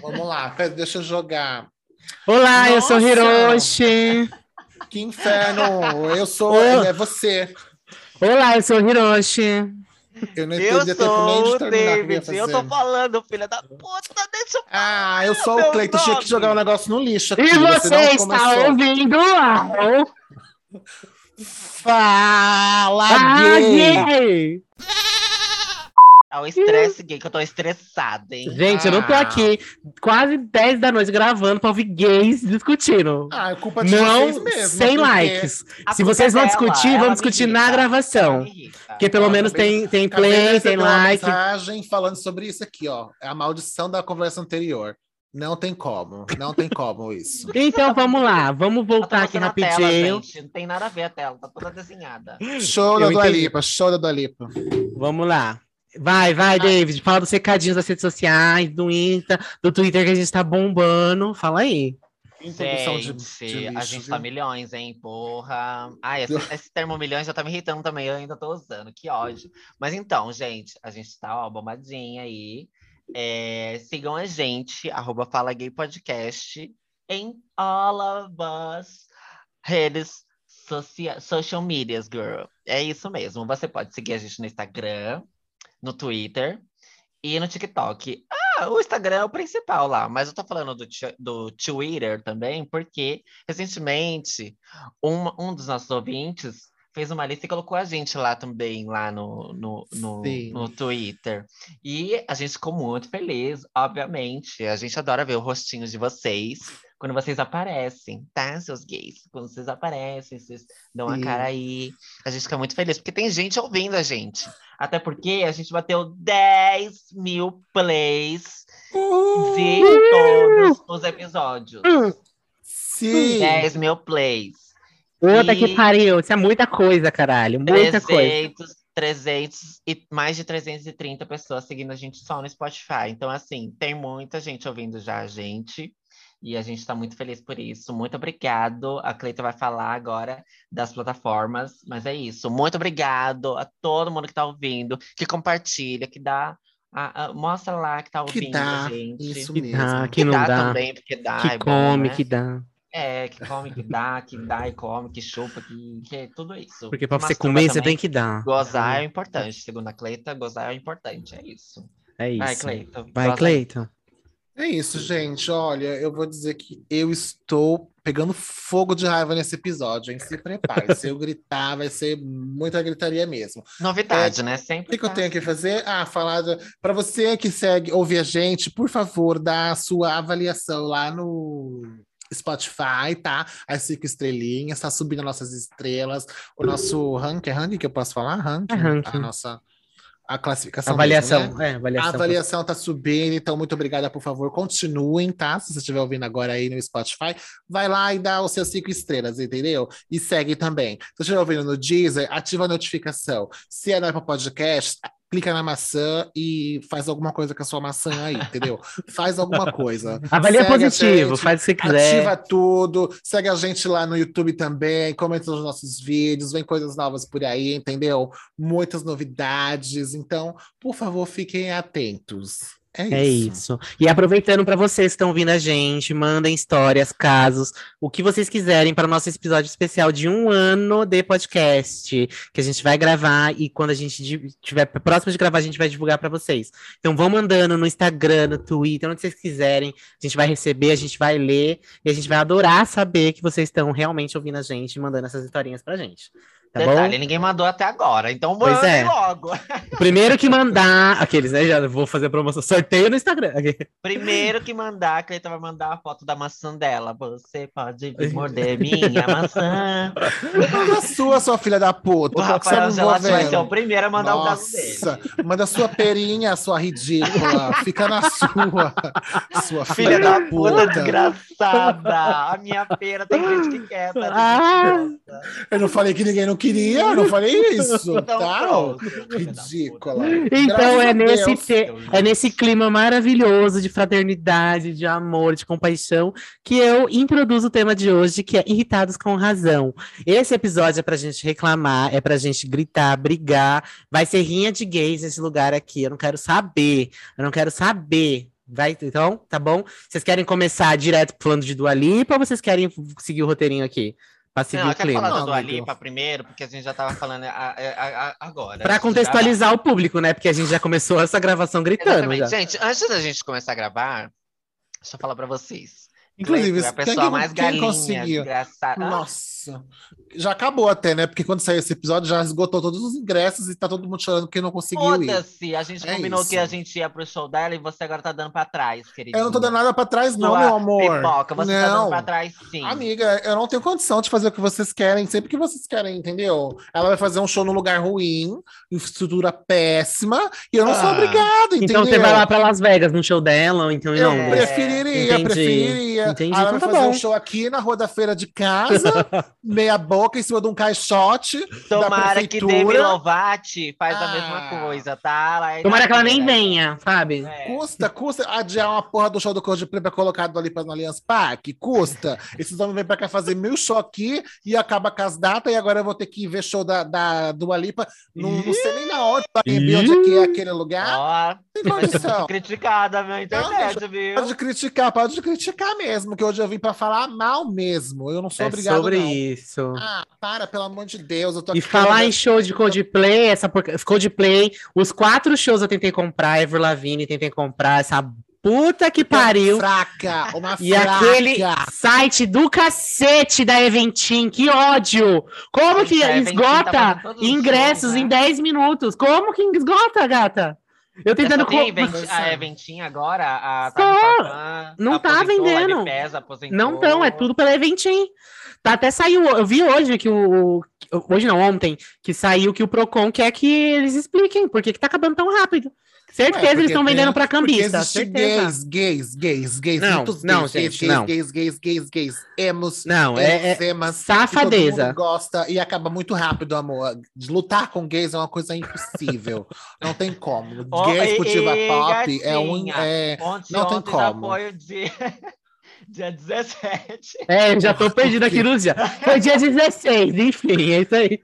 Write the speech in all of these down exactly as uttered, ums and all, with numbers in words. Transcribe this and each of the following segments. Vamos lá, deixa eu jogar. Olá, Nossa. eu sou Hiroshi. Que inferno, eu sou... Ele, é você. Olá, eu sou Hiroshi. Eu não entendi até o David, eu tô falando, filha da puta, deixa eu falar. Ah, eu sou o Cleiton, tinha que jogar um negócio no lixo aqui. E você, você está ouvindo? Fala, Fala gay. gay! É um estresse gay, que eu tô estressada, hein? Gente, ah. eu não tô aqui quase dez da noite gravando pra ouvir gays discutindo. Ah, é culpa de não, vocês mesmo. Não, sem likes. Se vocês vão discutir, ela, vão ela discutir na gravação. Porque pelo ah, menos tem, tem play, tem like. Tem uma mensagem falando sobre isso aqui, ó. É a maldição da conversa anterior. Não tem como, não tem como isso. Então vamos lá, vamos voltar aqui rapidinho. Tela, gente. Não tem nada a ver a tela, tá toda desenhada. Show da Dua Lipa, show da Dua Lipa. Vamos lá. Vai, vai, ah. David, fala dos recadinhos das redes sociais, do Insta, do Twitter que a gente tá bombando. Fala aí. Gente, de, de lixo, a gente viu? Tá milhões, hein, porra. Ai, esse, esse termo milhões já tá me irritando também, eu ainda tô usando, que ódio. Mas então, gente, a gente tá, ó, bombadinha aí. É, sigam a gente, arroba Fala Gay Podcast, em all of us redes socia- social medias, girl. É isso mesmo, você pode seguir a gente no Instagram, no Twitter e no TikTok. Ah, o Instagram é o principal lá, mas eu tô falando do, t- do Twitter também, porque recentemente um, um dos nossos ouvintes fez uma lista e colocou a gente lá também, lá no, no, no, no Twitter. E a gente ficou muito feliz, obviamente. A gente adora ver o rostinho de vocês quando vocês aparecem, tá, seus gays? Quando vocês aparecem, vocês dão Sim. a cara aí. A gente fica muito feliz, porque tem gente ouvindo a gente. Até porque a gente bateu dez mil plays uh! de todos os episódios. Uh! Sim! dez mil plays. Puta que pariu, isso é muita coisa, caralho, muita trezentos, coisa. trezentos e mais de trezentos e trinta pessoas seguindo a gente só no Spotify. Então, assim, tem muita gente ouvindo já a gente. E a gente tá muito feliz por isso. Muito obrigado. A Cleita vai falar agora das plataformas. Mas é isso. Muito obrigado a todo mundo que tá ouvindo, que compartilha, que dá... Ah, ah, mostra lá que tá ouvindo que dá, a gente. Isso que mesmo. Dá, que, que não dá. dá. Também, porque dá, que é bom, come, né? que dá. É, que come, que dá, que dá e come, que chupa, que, que é tudo isso. Porque pra você comer, você tem que dar. Gozar é importante, segundo a Cleita, gozar é importante, é isso. É isso. Vai, Cleita. Vai, Cleita. É isso, gente. Olha, eu vou dizer que eu estou pegando fogo de raiva nesse episódio, hein? Se prepare. Se eu gritar, vai ser muita gritaria mesmo. Novidade, é, né? Sempre. O que eu tenho que fazer? Ah, falar de... para você que segue, ouve a gente, por favor, dá a sua avaliação lá no Spotify, tá? As cinco estrelinhas, tá subindo nossas estrelas, o nosso ranking, é ranking que eu posso falar? Ranking, é ranking. A nossa... A classificação. Avaliação, mesmo, né? é, avaliação. A avaliação tá subindo, então muito obrigada, por favor, continuem, tá? Se você estiver ouvindo agora aí no Spotify, vai lá e dá os seus cinco estrelas, entendeu? E segue também. Se você estiver ouvindo no Deezer, ativa a notificação. Se é no Apple Podcast, clica na maçã e faz alguma coisa com a sua maçã aí, entendeu? Faz alguma coisa. Avalia positivo, gente, faz o que você quiser. Ativa tudo, segue a gente lá no YouTube também, comenta os nossos vídeos, vem coisas novas por aí, entendeu? Muitas novidades, então, por favor, fiquem atentos. É isso. É isso. E aproveitando, para vocês que estão ouvindo a gente, mandem histórias, casos, o que vocês quiserem para o nosso episódio especial de um ano de podcast, que a gente vai gravar e quando a gente estiver próximo de gravar, a gente vai divulgar para vocês. Então vão mandando no Instagram, no Twitter, onde vocês quiserem, a gente vai receber, a gente vai ler e a gente vai adorar saber que vocês estão realmente ouvindo a gente e mandando essas historinhas para a gente. Tá Detalhe, bom? Ninguém mandou até agora, então mandem é. logo. Primeiro que mandar, aqueles, né? Já vou fazer a promoção, sorteio no Instagram. Primeiro que mandar, a Cleita vai mandar a foto da maçã dela. Você pode morder minha maçã. Manda a sua, sua filha da puta. O Rafael Gelati vai ser o primeiro a mandar Nossa, o caso dele. Manda a sua perinha, sua ridícula. Fica na sua. Sua filha, filha da puta. puta. Desgraçada. A minha pera tem gente que quer. Tá ah. Eu não falei que ninguém não quer. Queria, eu não falei isso, então, tá? Ridícula. Então é nesse, te, é nesse clima maravilhoso de fraternidade, de amor, de compaixão, que eu introduzo o tema de hoje, que é Irritados com Razão. Esse episódio é pra gente reclamar, é pra gente gritar, brigar. Vai ser rinha de gays nesse lugar aqui. Eu não quero saber, eu não quero saber. Vai, então, tá bom? Vocês querem começar direto falando de Dua Lipa ou vocês querem seguir o roteirinho aqui? Pra seguir não, o clima? Não, eu quero falar da Dua Lipa primeiro, porque a gente já tava falando a, a, a, agora. Pra contextualizar já... o público, né? Porque a gente já começou essa gravação gritando. Já. Gente, antes da gente começar a gravar, deixa eu falar pra vocês. Inclusive, a pessoa mais galinha, desgraçada. Nossa, já acabou até, né? Porque quando saiu esse episódio, já esgotou todos os ingressos e tá todo mundo chorando porque não conseguiu Foda-se. ir. Foda-se, a gente é combinou isso. que a gente ia pro show dela e você agora tá dando pra trás, querida. Eu não tô dando nada pra trás não, Sua meu amor. Pipoca, você não. tá dando pra trás sim. Amiga, eu não tenho condição de fazer o que vocês querem, sempre que vocês querem, entendeu? Ela vai fazer um show num lugar ruim, infraestrutura péssima, e eu não ah. sou obrigado, entendeu? Então você vai lá pra Las Vegas no show dela, então eu não. preferiria, é, preferiria. Entendi, ah, então vai tá fazer bom. um show aqui na Rua da Feira de Casa, meia boca em cima de um caixote. Tomara da que Demi Lovato faz ah. a mesma coisa, tá? Lá Tomara que ela nem venha, sabe? É. Custa, custa adiar uma porra do show do Coldplay pra colocar ali pra, no Allianz Park, custa. Esses homens vêm pra cá fazer mil show aqui e acaba com as datas e agora eu vou ter que ir ver show da, da Dua Lipa. Não, não sei nem na onde, onde que é aquele lugar. Oh, tem condição. Criticada, minha internet, não, viu? Pode criticar, pode criticar mesmo. Mesmo, que hoje eu vim pra falar mal mesmo. Eu não sou é obrigado, sobre não. isso. Ah, para, pelo amor de Deus. Eu tô e aqui falar falando... em show de Coldplay, essa porca... Coldplay, os quatro shows eu tentei comprar, Ever Lavigne tentei comprar, essa puta que pariu. Uma fraca, uma e fraca. Aquele site do cacete da Eventim, que ódio! Como Ai, que esgota tá ingressos shows, né? em dez minutos? Como que esgota, gata? Eu tentando comprar. A Eventim agora, a, tá Pavan, não tá vendendo. Lipesa, não estão, é tudo pela Eventim. Tá, até saiu. Eu vi hoje que o. Hoje não, ontem, que saiu que o Procon quer que eles expliquem por que tá acabando tão rápido. Certeza, Ué, eles estão vendendo pra cambista. Gays, gays, gays, gays. Não, não, gays, gente, não. Gays, gays, gays, gays. Emos, não, é, é safadeza. Todo mundo gosta e acaba muito rápido, amor. Lutar com gays é uma coisa impossível. Não tem como. Gays pro diva pop é um... É, ontem, não tem como. Apoio de... Dia dezessete. É, eu já tô perdida aqui no dia. Foi dia dezesseis, enfim, é isso aí.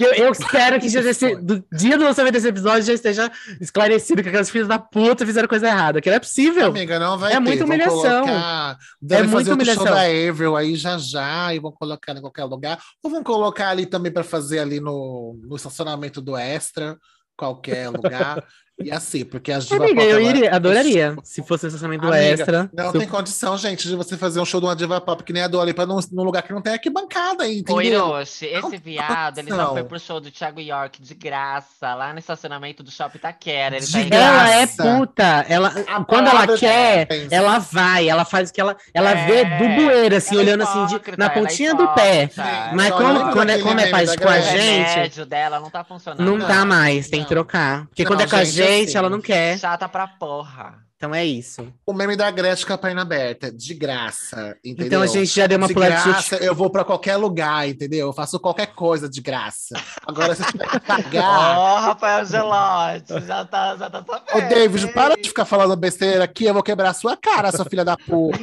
Eu, eu espero que dezesseis, do dia do lançamento desse episódio já esteja esclarecido que aquelas filhas da puta fizeram coisa errada, que não é possível. Amiga, não vai é ter. Muita humilhação. Colocar, é muita humilhação. Show da Avril aí já já, e vão colocar em qualquer lugar. Ou vão colocar ali também para fazer ali no, no estacionamento do Extra, qualquer lugar. E assim, porque a diva amiga, pop... Amiga, eu iria, ela... adoraria, se fosse o estacionamento extra. Não se... tem condição, gente, de você fazer um show de uma diva pop que nem a Dua Lipa num, num lugar que não tem arquibancada, entendeu? Ô, Hiroshi, esse viado, ele só foi pro show do Thiago York de graça, lá no estacionamento do Shopping Taquera. Ele tá em ela é puta, ela, quando ela quer, ela vai, ela faz o que ela... Ela é, vê do bueiro, assim, olhando é assim, de, na pontinha é do pé. Sim, mas quando, quando é, como é faz com a gente... O remédio dela não tá funcionando. Não tá mais, tem que trocar. Porque quando é com a gente... Gente, ela não quer. Chata pra porra. Então é isso. O meme da Gretchen com a perna aberta, de graça, entendeu? Então a gente já deu uma puladinha. De graça, eu vou pra qualquer lugar, entendeu? Eu faço qualquer coisa de graça. Agora você tiver que pagar... Ó, oh, Rafael Gelotti, já tá, já tá sabendo. Ô, David, para de ficar falando besteira aqui, eu vou quebrar a sua cara, sua filha da puta.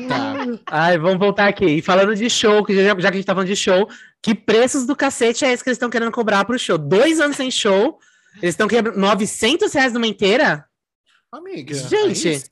Ai, vamos voltar aqui. E falando de show, já que a gente tá falando de show, que preços do cacete é esse que eles estão querendo cobrar pro show? Dois anos sem show... Eles estão quebrando novecentos reais numa inteira? Amiga, gente, é isso,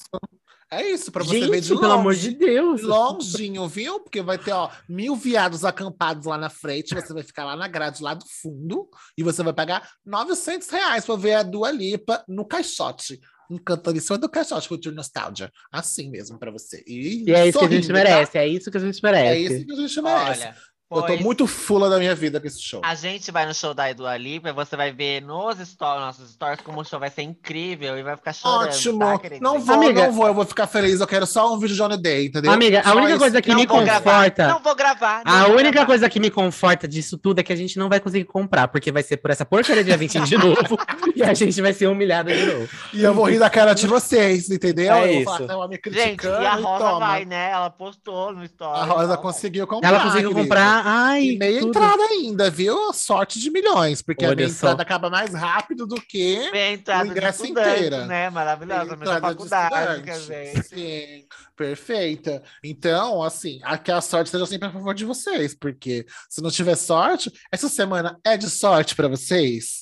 é isso pra você gente, ver de longe. Pelo amor de Deus. Longinho, viu? Porque vai ter, ó, mil viados acampados lá na frente, você vai ficar lá na grade, lá do fundo, e você vai pagar novecentos reais pra ver a Dua Lipa no caixote. Encantando em cima do caixote, Future Nostalgia. Assim mesmo pra você. E, e é isso sorrindo, que a gente merece, tá? É isso que a gente merece. É isso que a gente merece. Olha... Pois, eu tô muito fula da minha vida com esse show. A gente vai no show da Dua Lipa, você vai ver nos stories, nossos stories como o show vai ser incrível e vai ficar chorando. Ótimo. Tá, não vou, amiga, não vou, eu vou ficar feliz, eu quero só um vídeo de Johnny Day, entendeu? Amiga, a só única isso. coisa que não me conforta... Gravar, não vou gravar. Não a vou única gravar. coisa que me conforta disso tudo é que a gente não vai conseguir comprar, porque vai ser por essa porcaria de Eventim de novo e a gente vai ser humilhado de novo. E eu vou rir da cara de vocês, entendeu? É eu isso. Vou falar, me criticando, gente, e a Rosa e vai, né? Ela postou no story. A Rosa então. conseguiu comprar. Ela conseguiu querida. comprar. Ai, e meia tudo. entrada ainda, viu? Sorte de milhões, porque Olha a meia só. entrada acaba mais rápido do que o ingresso inteira. Né? Maravilhosa, minha faculdade, gente. Sim, perfeita. Então, assim, que a sorte seja sempre a favor de vocês, porque se não tiver sorte, essa semana é de sorte pra vocês.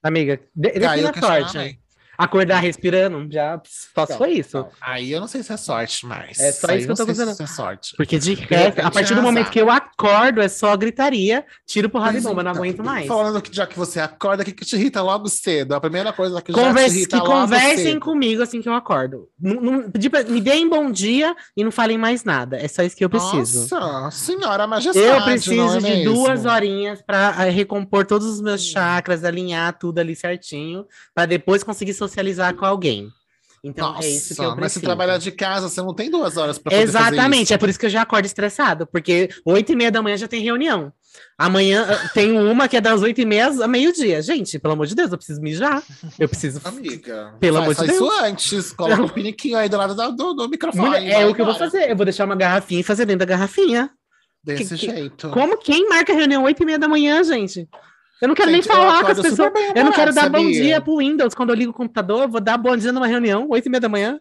Amiga, de- defina a sorte. Né? Acordar respirando, já só se foi isso. Não. Aí eu não sei se é sorte, mas... É só isso que eu tô pensando. Se é sorte. Porque de resto, a partir do momento que eu acordo, é só gritaria, tiro porrada e bomba, não aguento mais. Falando que já que você acorda, o que, que te irrita logo cedo? A primeira coisa que Converse, já te irrita logo cedo. Que conversem comigo assim que eu acordo. Não, não, me deem bom dia e não falem mais nada. É só isso que eu preciso. Nossa, senhora majestade. Eu preciso é de mesmo? duas horinhas pra recompor todos os meus chakras, alinhar tudo ali certinho, pra depois conseguir socializar com alguém. Então, nossa, é isso que eu preciso. Mas se trabalhar de casa, você não tem duas horas pra poder fazer isso. Exatamente, é por isso que eu já acordo estressado, porque oito e meia da manhã já tem reunião. Amanhã tem uma que é das oito e meia a meio-dia. Gente, pelo amor de Deus, eu preciso mijar. Eu preciso... Amiga, pelo amor de Deus, isso antes. Coloca um piniquinho aí do lado do, do, do microfone. Mulher, é o que eu vou fazer. Eu vou deixar uma garrafinha e fazer dentro da garrafinha. Desse que, jeito. Que, como quem marca reunião oito e meia da manhã, gente? Eu não quero gente, nem falar com as pessoas. Bem, eu não quero dar sabia? bom dia pro Windows quando eu ligo o computador. Eu vou dar bom dia numa reunião, oito e meia da manhã.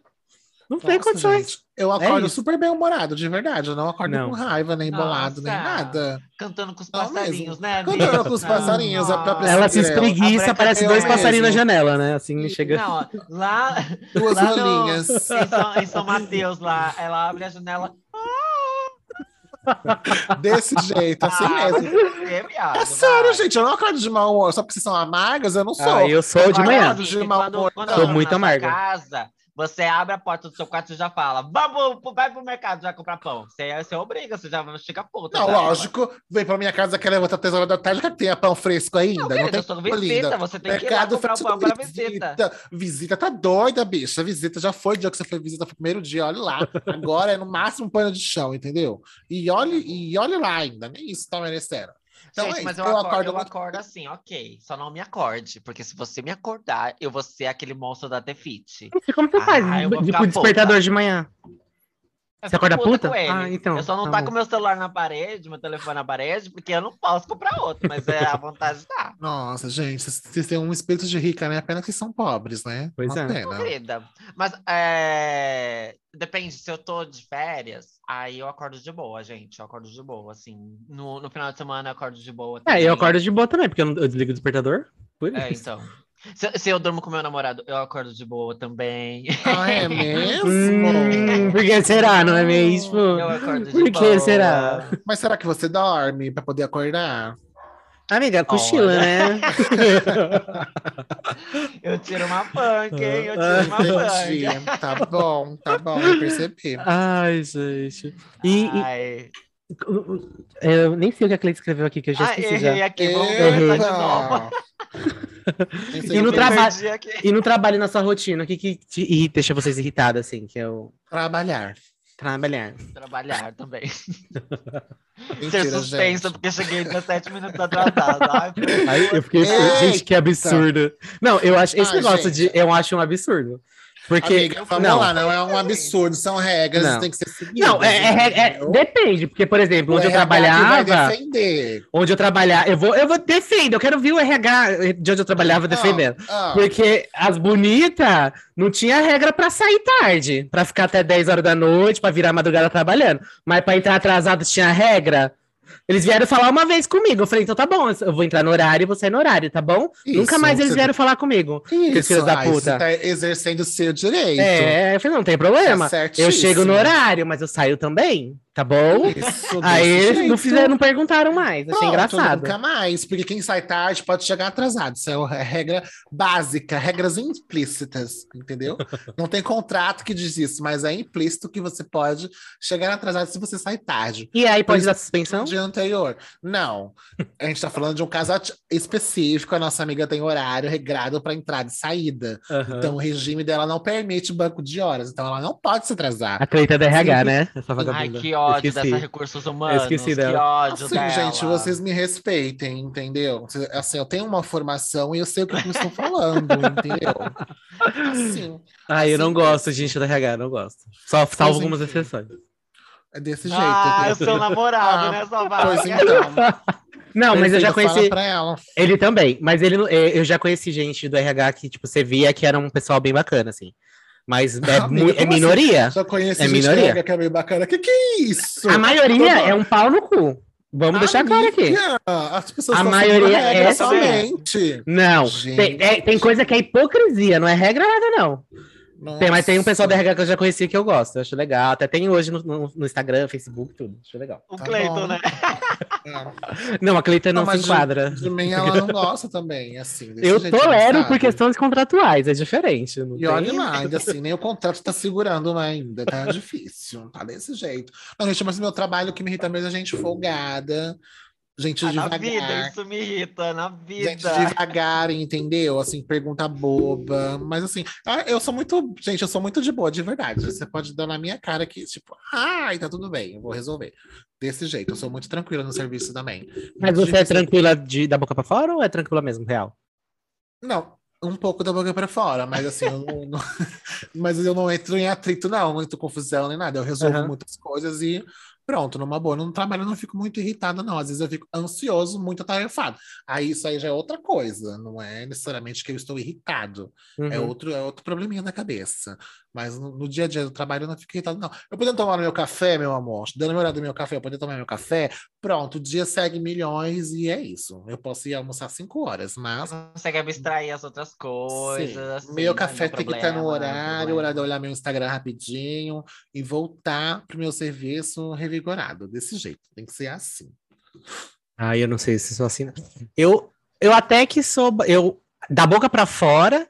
Não Nossa, tem condições. Gente, eu acordo é super bem-humorado, de verdade. Eu não acordo não. com raiva, nem bolado, nem nada. Cantando com os passarinhos, não, né? Cantando amiga? com os passarinhos. Não, a ela se espreguiça, parece dois passarinhos na janela, né? Assim, chega... Não, lá... Duas lá no, em, São, em São Mateus, lá, ela abre a janela... Desse jeito, assim ah, mesmo. É, viado, é sério, mas... gente, eu não acordo de mau humor. Só porque vocês são amargas, eu não sou. Ah, eu sou de manhã. De mau humor. Quando, quando sou muito amarga. Casa, você abre a porta do seu quarto e já fala: vamos, vai pro mercado, já comprar pão. Você, você obriga, você já fica a puta. Não, lógico, ela. Vem pra minha casa que levanta três horas da tarde, já tem pão fresco ainda. Não, querido, não tem eu sou visita, você tem que ir lá comprar o pão pra visita. visita. Visita tá doida, bicho. A visita já foi o dia que você foi visita, foi o primeiro dia, olha lá. Agora é no máximo um pano de chão, entendeu? E olha, e olha lá ainda, nem isso tá merecendo. Então, gente, é, mas eu, eu, acordo, acordo, eu muito... acordo assim, ok. Só não me acorde, porque se você me acordar, eu vou ser aquele monstro da Tefit. Como você ah, faz com o despertador de manhã? Eu você acorda puta? puta? Ah, então. Eu só não tá, tá com meu celular na parede, meu telefone na parede, porque eu não posso comprar outro, mas é a vontade tá. Nossa, gente, vocês têm um espírito de rica, né? A pena que vocês são pobres, né? Pois Uma é. Pena. Querida, mas é... depende, se eu tô de férias, aí eu acordo de boa, gente. Eu acordo de boa, assim. No, no final de semana eu acordo de boa também. É, eu acordo de boa também, porque eu, não, eu desligo o despertador. Por isso. É, então. Se, se eu durmo com meu namorado, eu acordo de boa também. Ah, é mesmo? hum, por que será, não é mesmo? Eu acordo de por boa. Por que será? Mas será que você dorme pra poder acordar? Amiga, cochila, Olha. né? Eu tiro uma punk, hein? Eu tiro uma Entendi. punk. Tá bom, tá bom, eu percebi. Ai, gente. E... Ai. e... Eu nem sei o que a Cleide escreveu aqui, que eu já esqueci ah, já. Aqui, vamos ver, tá de novo. e, no traba- e no trabalho, na sua rotina, o que, que te irrita, deixa vocês irritados, assim? Que é o... Trabalhar. Trabalhar. Trabalhar também. Mentira, ser suspensa, gente. Porque cheguei dezessete minutos atrasada. Ai, Aí eu fiquei, Eita. gente, que absurdo. Não, eu acho, esse ah, negócio gente. de, eu acho um absurdo. Porque Amiga, vamos não, lá, não é um absurdo, são regras, não. tem que ser seguidas. Não, é, é, é, depende, porque, por exemplo, onde eu trabalhava. Vai defender. Onde eu trabalhava, eu vou, eu vou defender, eu quero ver o R H de onde eu trabalhava defendendo. Ah, ah. Porque as bonitas não tinha regra pra sair tarde, pra ficar até dez horas da noite, pra virar madrugada trabalhando. Mas pra entrar atrasado tinha regra. Eles vieram falar uma vez comigo. Eu falei, então tá bom, eu vou entrar no horário e vou sair no horário, tá bom? Isso, Nunca mais eles vieram tá... falar comigo. Isso, filhos da puta. Você tá exercendo o seu direito. É, eu falei, não tem problema. Tá eu chego no horário, mas eu saio também, tá bom? Isso, Aí eles não, fizeram, não perguntaram mais, achei Pronto, engraçado. Nunca mais, porque quem sai tarde pode chegar atrasado. Isso é a regra básica, regras implícitas, entendeu? Não tem contrato que diz isso, mas é implícito que você pode chegar atrasado se você sai tarde. E aí pode dar suspensão? Anterior. Não. A gente tá falando de um caso ati- específico. A nossa amiga tem horário regrado para entrada e saída. Uhum. Então o regime dela não permite banco de horas. Então ela não pode se atrasar. A Cleita é da R H, Sim. né? Essa Ai, que ódio Esqueci. dessa recursos humanos. Esqueci dela. Que ódio assim, dela. Gente, vocês me respeitem, entendeu? Assim, eu tenho uma formação e eu sei o que eu estou falando, entendeu? Assim. Ai, assim, eu não gosto, gente, da R H. Não gosto. Só salvo algumas enfim. exceções. É desse jeito. Ah, eu sou namorado, ah, né, Salvador? Pois então. Não, mas eu já conheci... Ele também, mas ele, eu já conheci gente do R H que, tipo, você via que era um pessoal bem bacana, assim. Mas é, ah, amiga, mu- é minoria. Assim? Só conheci é gente minoria. do R H que é bem bacana. Que que é isso? A maioria Todo... é um pau no cu. Vamos deixar amiga, claro aqui. As pessoas a maioria é somente. Não, tem, é, tem coisa que é hipocrisia, não é regra nada, não. Tem, mas tem um pessoal da R H que eu já conheci que eu gosto, eu acho legal. Até tem hoje no, no, no Instagram, Facebook, tudo. Acho legal. O tá Cleiton, bom, né? Não, a Cleiton não, não se enquadra. De, de mim ela não gosta também, assim. Eu tolero sabe. Por questões contratuais, é diferente. Não e tem... olha lá, ainda assim, nem o contrato tá segurando né, ainda, tá difícil, tá desse jeito. Mas, gente, mas o meu trabalho que me irrita mesmo é gente folgada. Gente ah, devagar. Na vida, isso me irrita, na vida. Gente devagar, entendeu? Assim, pergunta boba. Mas assim, eu sou muito... Gente, eu sou muito de boa, de verdade. Você pode dar na minha cara que, tipo... Ai, tá tudo bem, eu vou resolver. Desse jeito, eu sou muito tranquila no serviço também. Mas muito você difícil. É tranquila de, da boca pra fora ou é tranquila mesmo, real? Não, um pouco da boca pra fora. Mas assim, eu não, não... Mas eu não entro em atrito, não. Não entro em confusão nem nada. Eu resolvo uhum. muitas coisas e... Pronto, numa boa, no trabalho eu não fico muito irritada, não. Às vezes eu fico ansioso, muito atarefado. Aí isso aí já é outra coisa, não é necessariamente que eu estou irritado. Uhum. É, outro, é outro probleminha na cabeça. Mas no, no dia a dia do trabalho eu não fico irritado, não. Eu podia tomar meu café, meu amor. Dando a hora do meu café, eu podia tomar meu café. Pronto, o dia segue milhões e é isso. Eu posso ir almoçar cinco horas, mas... Você consegue abstrair as outras coisas. Assim, meu café tem problema, que estar no horário, horário de olhar meu Instagram rapidinho e voltar pro meu serviço revigorado, desse jeito. Tem que ser assim. Ah, eu não sei se sou assim. Eu, eu até que sou... Eu, da boca pra fora...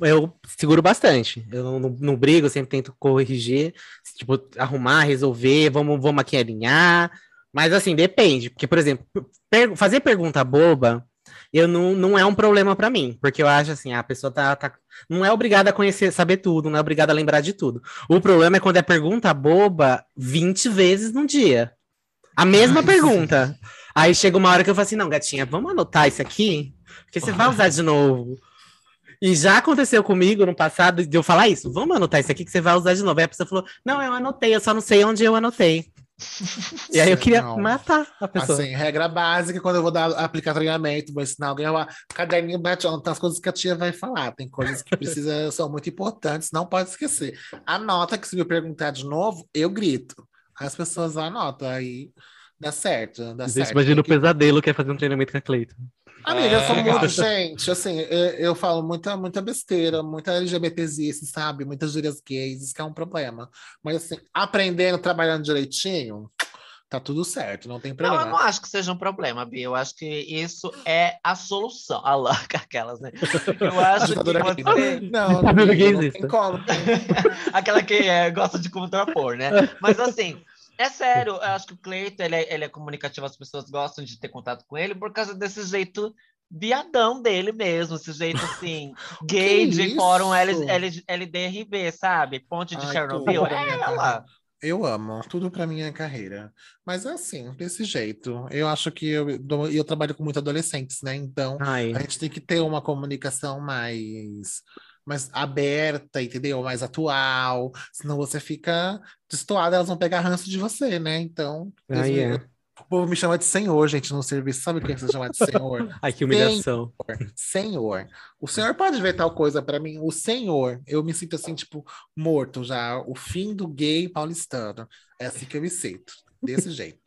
Eu seguro bastante. Eu não, não, não brigo, eu sempre tento corrigir, tipo, arrumar, resolver, vamos, vamos aqui alinhar. Mas assim, depende. Porque, por exemplo, per- fazer pergunta boba, eu não, não é um problema pra mim. Porque eu acho assim, a pessoa tá, tá, não é obrigada a conhecer, saber tudo, não é obrigada a lembrar de tudo. O problema é quando é pergunta boba vinte vezes num dia. A mesma Ai, pergunta. Sim. Aí chega uma hora que eu falo assim, não, gatinha, vamos anotar isso aqui? Porque você oh. vai usar de novo. E já aconteceu comigo no passado de eu falar isso. Vamos anotar isso aqui que você vai usar de novo. Aí a pessoa falou, não, eu anotei, eu só não sei onde eu anotei. E aí eu queria não. matar a pessoa. Assim, regra básica, quando eu vou dar, aplicar treinamento, vou ensinar alguém a caderninho bate, anotar as coisas que a tia vai falar. Tem coisas que precisa, são muito importantes, não pode esquecer. Anota que se me perguntar de novo, eu grito. As pessoas anotam, aí dá certo, dá certo. Imagina o pesadelo que é fazer um treinamento com a Cleiton. Amiga, eu sou muito, gente, assim, eu, eu falo muita, muita besteira, muita LGBTzice, sabe? Muitas gírias gays, isso que é um problema. Mas, assim, aprendendo, trabalhando direitinho, tá tudo certo, não tem problema. Não, eu não acho que seja um problema, Bia. Eu acho que isso é a solução. A louca, aquelas, né? Eu acho que você... Não, não, não tem como. Aquela que é, gosta de contrapor, né? Mas, assim... É sério, eu acho que o Cleiton, ele, é, ele é comunicativo, as pessoas gostam de ter contato com ele por causa desse jeito viadão dele mesmo, esse jeito assim, gay de isso? Fórum L D R B, sabe? Ponte de Ai, Chernobyl, é ela. Eu amo, tudo pra minha carreira. Mas é assim, desse jeito. Eu acho que eu, eu trabalho com muitos adolescentes, né? Então, Ai. a gente tem que ter uma comunicação mais... mais aberta, entendeu? Mais atual. Senão você fica destoada, elas vão pegar ranço de você, né? Então... Ah, me... é. O povo me chama de senhor, gente, no serviço. Sabe o que é você chama de senhor? Ai, que humilhação. Senhor, senhor. O senhor pode ver tal coisa pra mim? O senhor. Eu me sinto assim, tipo, morto já. O fim do gay paulistano. É assim que eu me sinto. Desse jeito.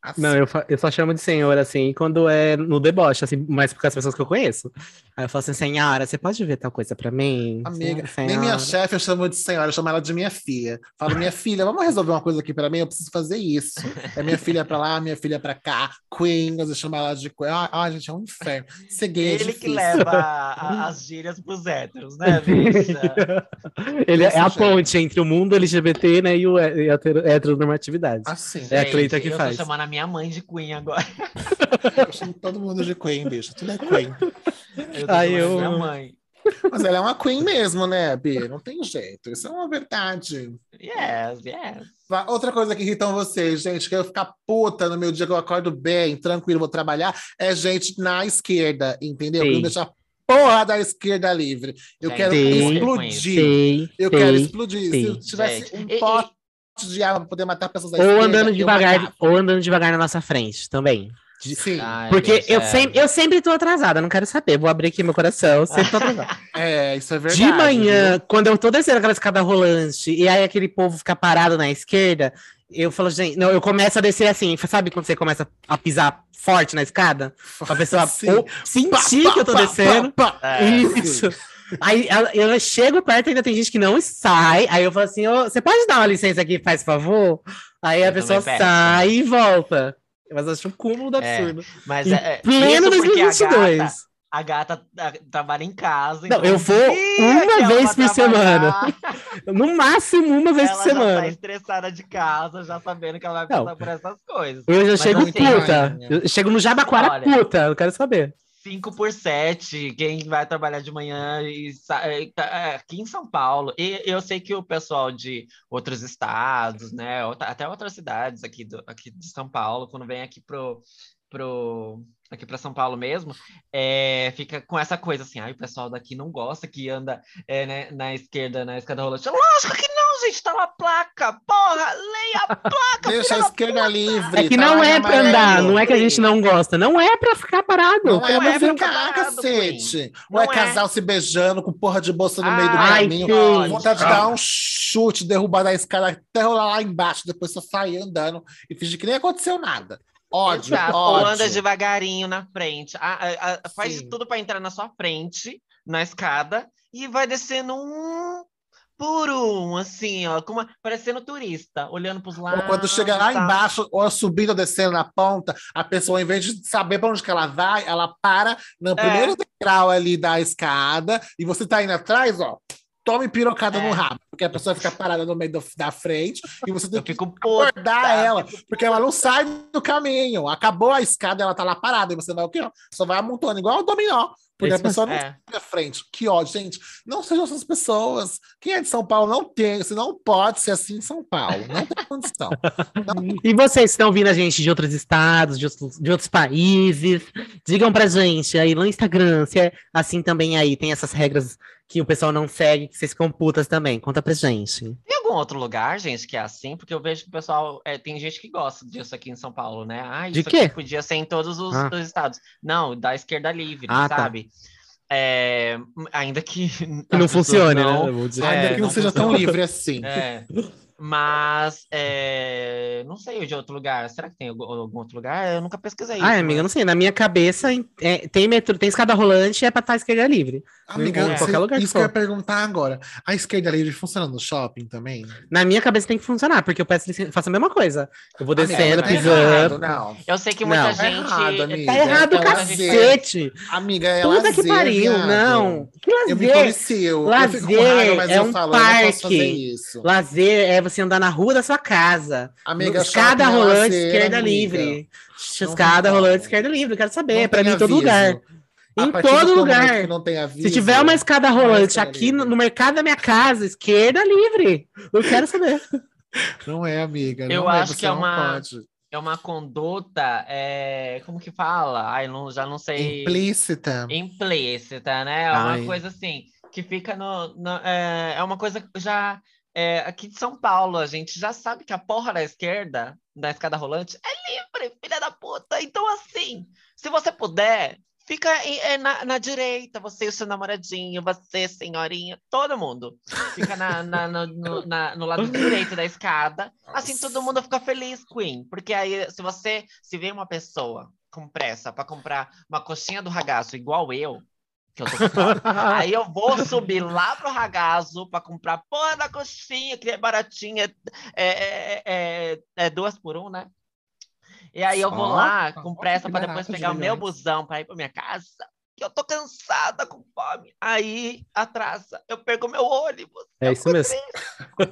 Assim. Não, eu, fa- eu só chamo de senhora, assim, quando é no deboche, assim, mas porque as pessoas que eu conheço. Aí eu falo assim, senhora, você pode ver tal coisa pra mim? Amiga, senhora. Nem minha chefe eu chamo de senhora, eu chamo ela de minha filha. Falo, minha filha, vamos resolver uma coisa aqui pra mim? Eu preciso fazer isso. É minha filha pra lá, minha filha pra cá. Queen, eu chamo ela de Queen. Ah, ah, gente, é um inferno. Ceguei, ele é que leva a, as gírias pros héteros, né, bicha? Ele é, é a ponte entre o mundo L G B T, né, e o heteronormatividade. Assim. Gente, é a Cleita que eu faz. Minha mãe de Queen agora. Eu chamo todo mundo de Queen, bicho. Tudo é Queen. Eu Ai, eu... minha mãe. Mas ela é uma Queen mesmo, né, Bia? Não tem jeito. Isso é uma verdade. Yes, yes. Outra coisa que irritam vocês, gente, que eu ficar puta no meu dia que eu acordo bem, tranquilo, vou trabalhar, é gente na esquerda, entendeu? Não deixar porra da esquerda livre. Eu quero explodir. Eu quero explodir. Se eu tivesse um pote de água pra poder matar pessoas da ou esquerda, andando devagar, ou andando devagar na nossa frente também. Sim. Ai, porque eu, sem, eu sempre tô atrasada, não quero saber. Vou abrir aqui meu coração, eu sempre tô atrasada. É, isso é verdade. De manhã, viu? Quando eu tô descendo aquela escada rolante e aí aquele povo fica parado na esquerda, eu falo, gente, não, eu começo a descer assim, sabe quando você começa a pisar forte na escada? Pra pessoa ou sentir pá, que eu tô pá, descendo. Pá, pá, pá. Isso. Sim. Aí eu chego perto e ainda tem gente que não sai. Aí eu falo assim, oh, você pode dar uma licença aqui, faz favor? Aí a eu pessoa sai e volta. Mas acho um cúmulo do absurdo. É, mas é, pleno dois mil e vinte e dois. A gata, a gata a, trabalha em casa. Então não, eu vou uma vez por trabalhar. semana. No máximo uma vez ela por semana. Ela tá estressada de casa, já sabendo que ela vai passar por essas coisas. Eu já mas chego assim, puta. Eu chego no Jabaquara, olha, puta. Eu quero saber. cinco por sete, quem vai trabalhar de manhã e aqui em São Paulo. E eu sei que o pessoal de outros estados, né, até outras cidades aqui, do, aqui de São Paulo, quando vem aqui pro, pro, aqui para São Paulo mesmo, é, fica com essa coisa assim, ah, o pessoal daqui não gosta que anda é, né, na esquerda, na escada rolante. Lógico que não, gente, tá na placa, porra, leia a placa. Deixa a esquerda puta. livre. É que tá não é pra amarelo. andar, não é que a gente não gosta, não é pra ficar parado. Não é pra é ficar parado, cacete. Não, não é casal é. se beijando com porra de bolsa no ai, meio do caminho. Ai, vontade ai. de dar um chute, derrubar da escada, até rolar lá embaixo, depois só sair andando e fingir que nem aconteceu nada. Ódio, Exato. ódio. Ou anda devagarinho na frente. A, a, a, faz de tudo pra entrar na sua frente, na escada, e vai descendo um... por um, assim, ó, como parecendo turista, olhando pros lados. Ou quando chega lá tá. embaixo, ou subindo ou descendo na ponta, a pessoa, em vez de saber pra onde que ela vai, ela para no é. primeiro degrau ali da escada, e você tá indo atrás, ó, tome pirocada é. no rabo, porque a pessoa fica parada no meio do, da frente, e você tem que acordar puta, ela, porque ela não sai do caminho, acabou a escada, ela tá lá parada, e você vai o quê? Só vai amontoando, igual o dominó. Porque Esse a pessoa é. não sai da frente. Que ódio, gente. Não sejam essas pessoas. Quem é de São Paulo não tem. Você não pode ser assim em São Paulo. Não tem condição. Não. E vocês estão ouvindo a gente de outros estados, de outros, de outros países. Digam pra gente aí no Instagram se é assim também aí. Tem essas regras que o pessoal não segue, que vocês computam também. Conta pra gente. Tem algum outro lugar, gente, que é assim? Porque eu vejo que o pessoal... É, tem gente que gosta disso aqui em São Paulo, né? Ah, isso de quê? Aqui podia ser em todos os, ah. os estados. Não, da esquerda livre, ah, sabe? Tá. É, ainda que, que não funcione, não, né? Vou dizer. Ainda é, que não, não seja funciona. tão livre assim. É. Mas é, não sei de outro lugar. Será que tem algum, algum outro lugar? Eu nunca pesquisei. Ah, isso, amiga, mas... não sei. Na minha cabeça é, tem metrô, tem escada rolante, é pra estar a esquerda livre. Amiga, em é. qualquer lugar. Isso que eu ia perguntar agora. A esquerda livre funciona no shopping também? Na minha cabeça tem que funcionar, porque eu peço licença, faço a mesma coisa. Eu vou descendo, amiga, pisando. Tá errado, não. Eu sei que muita não. gente. Tá errado, amiga. Tá errado o é cacete. Amiga, é Puta lazer, que pariu, viado. não. Que lazer. Eu me policio. Lazer eu fico raiva, mas é eu um falo, parque. Eu não posso fazer isso. Lazer é você andar na rua da sua casa. Amiga, escada rolante, lazer, esquerda amiga. livre. Escada rolante, esquerda livre. Eu quero saber. Não pra mim, em todo lugar. A em todo lugar. Não tem aviso, se tiver uma escada rolante aqui no, no mercado da minha casa, esquerda livre. Eu quero saber. Não é, amiga. Não eu é, acho que é uma, pode. é uma conduta. É, como que fala? Ai, não, já não sei. Implícita. Implícita, né? É uma Ai. coisa assim que fica no. no é, é uma coisa que já. É, aqui de São Paulo, a gente já sabe que a porra da esquerda, da escada rolante, é livre, filha da puta. Então, assim, se você puder, fica é, na, na direita, você e o seu namoradinho, você, senhorinha, todo mundo. Fica na, na, no, no, na, no lado direito da escada. Assim, todo mundo fica feliz, Queen. Porque aí, se você se vê uma pessoa com pressa pra comprar uma coxinha do ragazzo igual eu, que eu tô aí eu vou subir lá pro ragazzo pra comprar porra da coxinha, que é baratinha, é, é, é, é duas por um, né? E aí eu vou oh, lá com pressa pra depois pegar o meu busão pra ir pra minha casa, que eu tô cansada, com fome. Aí atrasa, eu perco meu ônibus. É isso mesmo.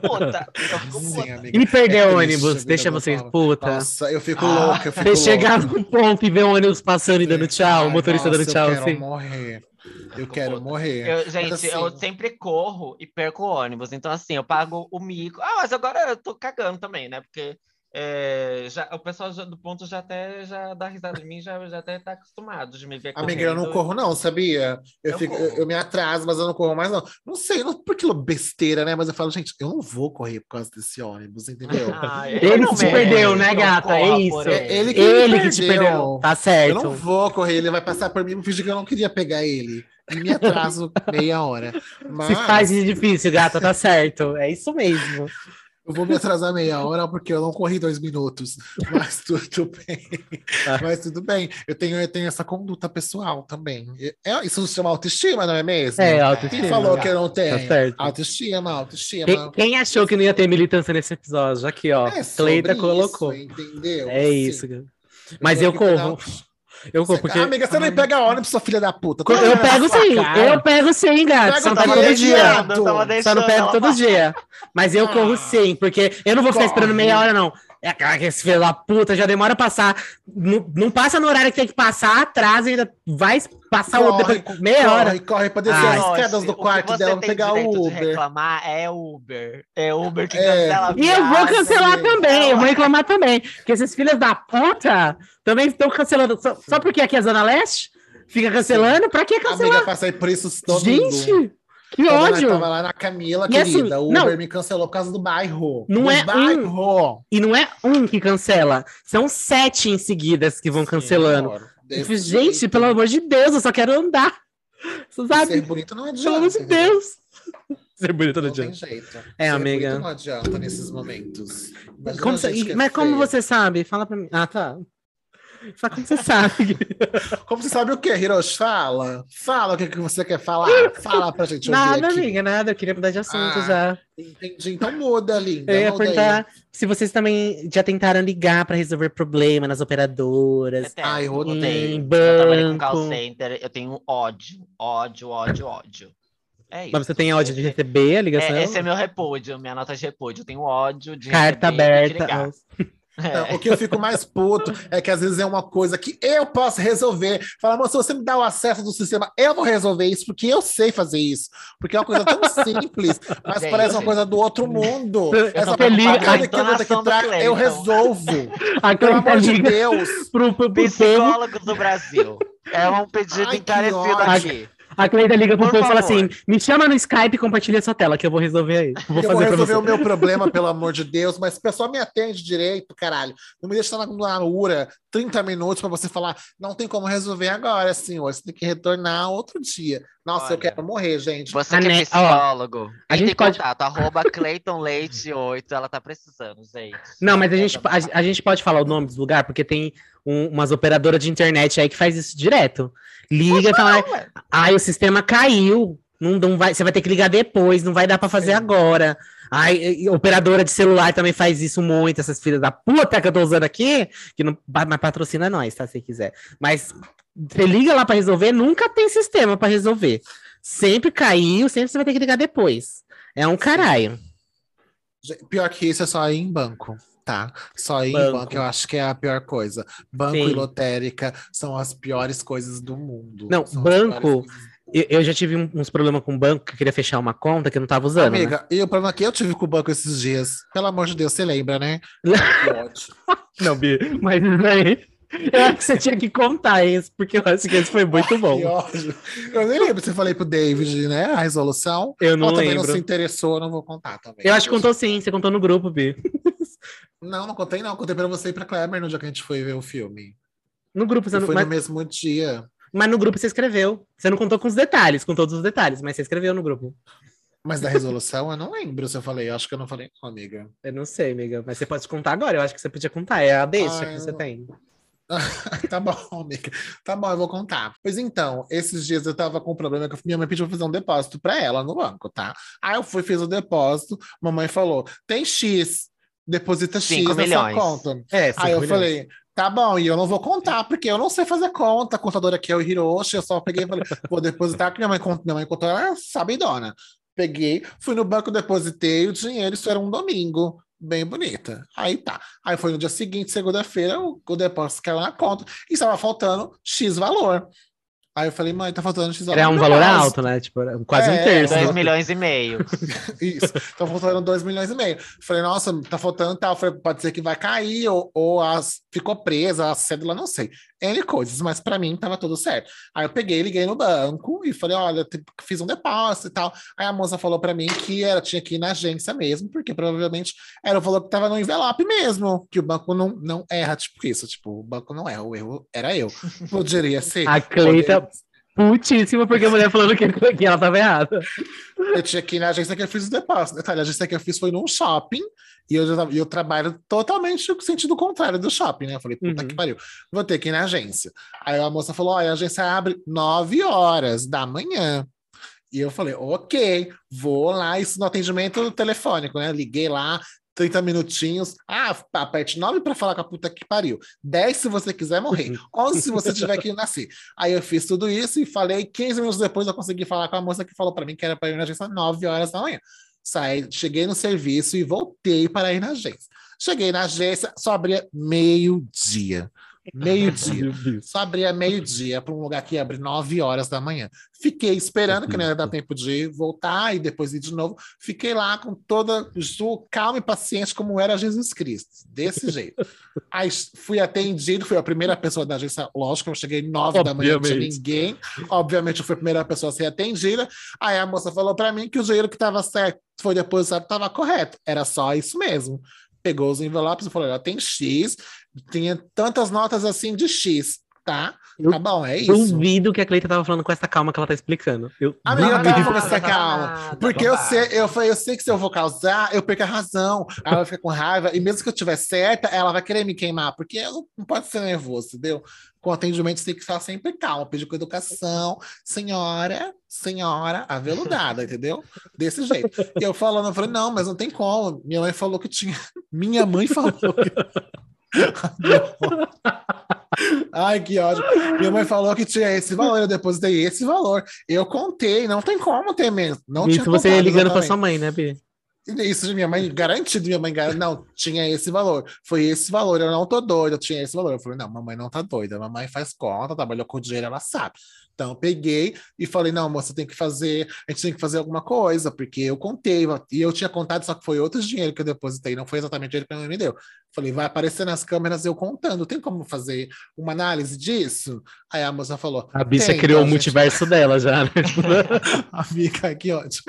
Puta, eu fico puta. Sim, amiga. E perder é o ônibus, triste, deixa vocês puta. Nossa, eu fico ah, louca, eu fico louca. Você chegar no ponto e ver o ônibus passando e dando tchau, o motorista Nossa, dando tchau. Eu quero assim. morrer. Eu quero morrer. Eu, gente, assim... eu sempre corro e perco o ônibus. Então, assim, eu pago o mico. Ah, mas agora eu tô cagando também, né? Porque É, já, o pessoal já, do ponto já até já dá risada de mim, já, já até tá acostumado de me ver correndo. Amiga, eu não corro não, sabia? Eu, eu, fico, eu, eu me atraso, mas eu não corro mais não. Não sei, não, por que besteira, né? Mas eu falo, gente, eu não vou correr por causa desse ônibus, entendeu? Ah, ele, ele que te perdeu, né, gata? É isso. É ele que, ele que te perdeu, tá certo. Eu não vou correr, ele vai passar por mim, fingir que eu não queria pegar ele. E me atraso meia hora. Mas... se faz difícil, gata, tá certo. É isso mesmo. Eu vou me atrasar meia hora porque eu não corri dois minutos, mas tudo bem. Mas tudo bem. Eu tenho, eu tenho essa conduta pessoal também. Eu, isso se chama autoestima, não é mesmo? É, autoestima. Quem falou que eu não tenho? Tá certo. Autoestima, autoestima. Quem, quem achou que não ia ter militância nesse episódio? Aqui, ó. É Cleida colocou. Entendeu? É assim, isso. Mas eu corro. Eu vou, porque... ah, amiga, você não pega ônibus, sua filha da puta. Eu, eu pego sim, eu pego sim, gato. Você não pega todo dia. Só não pega todo dia. Mas eu corro sim, porque eu não vou ficar esperando meia hora, não. Esse filho da puta já demora a passar. Não, não passa no horário que tem que passar, atrasa e ainda vai passar corre, o depois, meia corre, hora. E corre pra descer ah, as quedas do quarto dela, pegar o Uber. De reclamar é Uber. É Uber que é. Cancela. E eu vou cancelar também, eu vou reclamar também. Porque esses filhos da puta também estão cancelando. Só, só porque aqui é Zona Leste, fica cancelando. Pra que cancelar? Amiga, passei por isso todo Gente! Mundo. Que ódio! Eu tava lá na Camila, e querida. O assim, Uber não, me cancelou por causa do bairro. Não do é bairro. Um. E não é um que cancela. São sete em seguidas que vão Sim, cancelando. Fico, gente, jeito. Pelo amor de Deus, eu só quero andar. Você sabe? Ser bonito não adianta. Pelo amor de Deus. Ser bonito não adianta. Não tem jeito. É, ser amiga. Bonito não adianta nesses momentos. Como você, mas como você sabe? Fala pra mim. Ah, tá. Só como você sabe. Como você sabe o quê, Hiroshi? Fala. Fala o que, que você quer falar. Fala pra gente ouvir Nada, aqui. amiga, nada. Eu queria mudar de assunto ah, já. Entendi. Então muda, linda. Eu ia muda perguntar aí. Se vocês também já tentaram ligar pra resolver problema nas operadoras. Até, Ai, eu odeio. Em eu trabalhei com call center. Eu tenho ódio. Ódio, ódio, ódio. É isso. Mas você tem ódio de receber a ligação? É, esse é meu repúdio. Minha nota de repúdio. Eu tenho ódio de Carta receber Carta aberta. Não, é. O que eu fico mais puto é que às vezes é uma coisa que eu posso resolver. Fala, mas se você me dá o acesso do sistema, eu vou resolver isso, porque eu sei fazer isso. Porque é uma coisa tão simples, mas é, parece uma sei. coisa do outro mundo. Eu Essa propaganda que eu que trago, eu resolvo. Pelo amor de Deus. Pro, pro, pro psicólogo do Brasil. É um pedido Ai, encarecido aqui. A Cleida liga pro povo e fala assim, me chama no Skype e compartilha sua tela, que eu vou resolver aí. Vou eu fazer vou resolver o meu problema, pelo amor de Deus, mas o pessoal me atende direito, caralho. Não me deixa na, na URA trinta minutos pra você falar, não tem como resolver agora, senhor. Você tem que retornar outro dia. Nossa, Olha, eu quero morrer, gente. Você que é psicólogo. A gente tem pode... contato, arroba Cleiton Leite oito, ela tá precisando, gente. Não, mas a gente, a, a gente pode falar o nome do lugar, porque tem um, umas operadoras de internet aí que faz isso direto. Liga e fala, ai, o sistema caiu, não, não vai, você vai ter que ligar depois, não vai dar pra fazer Sim. agora. Ai, operadora de celular também faz isso muito, essas filhas da puta que eu tô usando aqui, que não mas patrocina nós, tá, se quiser. Mas... você liga lá pra resolver, nunca tem sistema pra resolver. Sempre caiu, sempre você vai ter que ligar depois. É um caralho. Pior que isso é só ir em banco, tá? Só ir banco. em banco, eu acho que é a pior coisa. Banco Sim. e lotérica são as piores coisas do mundo. Não, são banco... eu já tive uns problemas com o banco, que eu queria fechar uma conta que eu não tava usando, Amiga, né? E o problema que eu tive com o banco esses dias, pelo amor de Deus, você lembra, né? Não, Bi, mas... eu acho que você tinha que contar isso, porque eu acho que isso foi muito bom. Eu nem lembro se eu falei pro David, né? A resolução. Eu não Ou lembro. Também não se interessou, não vou contar também. Eu acho que contou sim, você contou no grupo, Bi. Não, não contei não. Contei pra você e pra Kleber no dia que a gente foi ver o filme. No grupo, você não... Foi mas... no mesmo dia. Mas no grupo você escreveu. Você não contou com os detalhes, com todos os detalhes, mas você escreveu no grupo. Mas da resolução, eu não lembro se eu falei. Eu acho que eu não falei não, amiga. Eu não sei, amiga. Mas você pode contar agora. Eu acho que você podia contar. É a deixa ah, que você não... tem. Tá bom, amiga. Tá bom, eu vou contar. Pois então, esses dias eu tava com um problema que minha mãe pediu pra fazer um depósito pra ela no banco, tá? Aí eu fui, fiz o depósito, mamãe falou, tem X, deposita X na sua conta. É, Aí eu milhões. falei... tá bom, e eu não vou contar, porque eu não sei fazer conta. A contadora aqui é o Hiroshi, eu só peguei e falei, vou depositar, que minha mãe contou, minha mãe contou, ela é sabidona. Peguei, fui no banco, depositei o dinheiro, isso era um domingo, bem bonita. Aí tá. Aí foi no dia seguinte, segunda-feira, o depósito caiu na conta, e estava faltando X valor. Aí eu falei, mãe, tá faltando X horas. Era um valor mais alto, né? Tipo, quase é, um terço. dois milhões e meio Isso, tá faltando dois milhões e meio Falei, nossa, tá faltando tal. Falei, pode ser que vai cair, ou, ou as, ficou presa, a cédula, não sei. N coisas, mas pra mim tava tudo certo. Aí eu peguei, liguei no banco e falei, olha, fiz um depósito e tal. Aí a moça falou pra mim que era, tinha que ir na agência mesmo, porque provavelmente era o valor que tava no envelope mesmo, que o banco não, não erra, tipo isso. Tipo, o banco não erra, o erro era eu. Poderia ser. A Cleita... putíssima, porque a mulher falando que, que ela tava errada. Eu tinha que ir na agência que eu fiz o depósito. Detalhe, a agência que eu fiz foi num shopping, e eu, já, eu trabalho totalmente no sentido contrário do shopping, né? Eu falei, puta uhum. que pariu, vou ter que ir na agência. Aí a moça falou, olha, a agência abre nove horas da manhã. E eu falei, ok, vou lá, isso no atendimento telefônico, né? Liguei lá, trinta minutinhos Ah, aperte nove pra falar com a puta que pariu. dez se você quiser morrer. onze se você tiver que nascer. Aí eu fiz tudo isso e falei. quinze minutos depois eu consegui falar com a moça que falou pra mim que era pra ir na agência nove horas da manhã. Saí, cheguei no serviço e voltei para ir na agência. Cheguei na agência, só abria meio-dia. Meio-dia. Só abria meio-dia para um lugar que abre nove horas da manhã. Fiquei esperando, que não ia dar tempo de voltar e depois ir de novo. Fiquei lá com toda calma e paciente, como era Jesus Cristo. Desse jeito. Aí fui atendido, fui a primeira pessoa da agência. Lógico, eu cheguei nove da manhã, não tinha ninguém. Obviamente, eu fui a primeira pessoa a ser atendida. Aí a moça falou para mim que o dinheiro que estava certo foi depositado, estava correto. Era só isso mesmo. Pegou os envelopes e falou, olha, tem X, tinha tantas notas assim de X, tá? Tá bom, é isso. Duvido que a Cleita tava falando com essa calma que ela tá explicando. Eu Amiga, eu tenho com essa calma. Porque eu sei, eu, falei, eu sei que se eu vou causar, eu perco a razão. Ela vai ficar com raiva, e mesmo que eu tiver certa, ela vai querer me queimar, porque eu não pode ser nervoso, entendeu? Com atendimento tem que estar sempre calma, pedir com educação, senhora, senhora, aveludada, entendeu? Desse jeito. E eu falando, eu falei, não, mas não tem como. Minha mãe falou que tinha. Minha mãe falou que... Ai, que ódio. Minha mãe falou que tinha esse valor, eu depositei esse valor. Eu contei, não tem como ter menos. Não tinha como. Isso você ligando para sua mãe, né, Bi? Isso de minha mãe, garantido, minha mãe garantido, não, tinha esse valor, foi esse valor, eu não tô doida, eu tinha esse valor, eu falei, não, mamãe não tá doida, mamãe faz conta, trabalhou com dinheiro, ela sabe. Então eu peguei e falei, não, moça, tem que fazer, a gente tem que fazer alguma coisa, porque eu contei, e eu tinha contado, só que foi outro dinheiro que eu depositei, não foi exatamente o dinheiro que a minha mãe me deu. Falei, vai aparecer nas câmeras eu contando, tem como fazer uma análise disso? Aí a moça falou... A bicha criou o multiverso dela já, né? Amiga, que ótimo.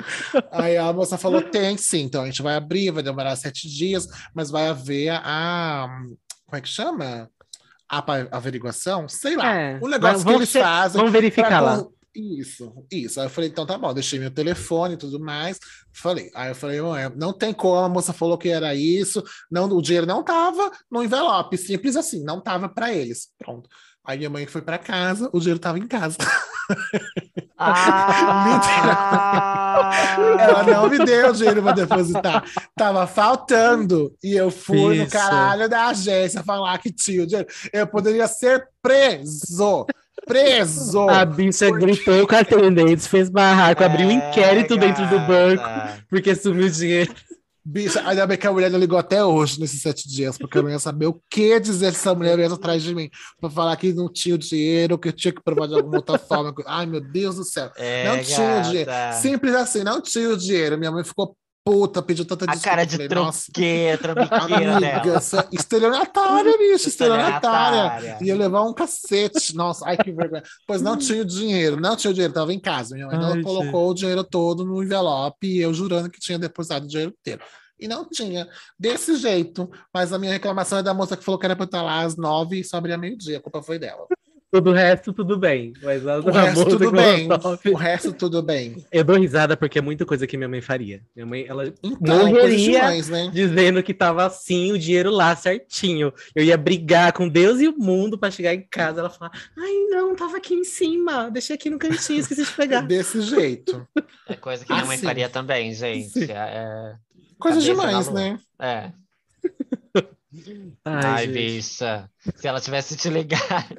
Aí a moça falou, tem sim, então a gente vai abrir, vai demorar sete dias, mas vai haver a... como é que chama? A averiguação, sei lá, é, o negócio que eles ser, fazem... Vamos verificar lá. Isso, isso. Aí eu falei, então tá bom, deixei meu telefone e tudo mais. Falei, aí eu falei, não tem como, a moça falou que era isso, não, o dinheiro não tava no envelope, simples assim, não tava pra eles. Pronto. Aí minha mãe foi pra casa, o dinheiro tava em casa. Ah! Ela não me deu o dinheiro pra depositar. Tava faltando. E eu fui isso. no caralho da agência falar que tinha o dinheiro. Eu poderia ser preso. Preso! A bicha porque... gritou com a atendente, fez barraco, é, abriu um inquérito gata. dentro do banco, porque sumiu o dinheiro. Bicha, ainda bem que a mulher não ligou até hoje nesses sete dias, porque eu não ia saber o que dizer se essa mulher veio atrás de mim, pra falar que não tinha o dinheiro, que eu tinha que provar de alguma outra forma. Ai, meu Deus do céu. É, não gata. tinha o dinheiro. Simples assim, não tinha o dinheiro. Minha mãe ficou puta, pediu tanta desculpa. A cara de tronqueira, trambiqueira dela. Estelionatária, bicho, estelionatária. Ia levar um cacete. Nossa, ai que vergonha. Pois não tinha o dinheiro, não tinha o dinheiro, tava em casa. Minha mãe ai, colocou gente. o dinheiro todo no envelope e eu jurando que tinha depositado o dinheiro inteiro. E não tinha. Desse jeito. Mas a minha reclamação é da moça que falou que era pra eu estar lá às nove e só abrir a meio-dia. A culpa foi dela. Todo o resto, tudo bem. Mas o resto, tudo bem. O resto, tudo bem. Eu dou risada porque é muita coisa que minha mãe faria. Minha mãe, ela então, morreria demais, né? Dizendo que tava assim, o dinheiro lá certinho. Eu ia brigar com Deus e o mundo pra chegar em casa. Ela falar, ai, não, tava aqui em cima. Deixei aqui no cantinho, esqueci de pegar. Desse jeito. É coisa que minha assim. mãe faria também, gente. É... Coisa demais, né? É. Ai, Ai bicha, se ela tivesse te ligado.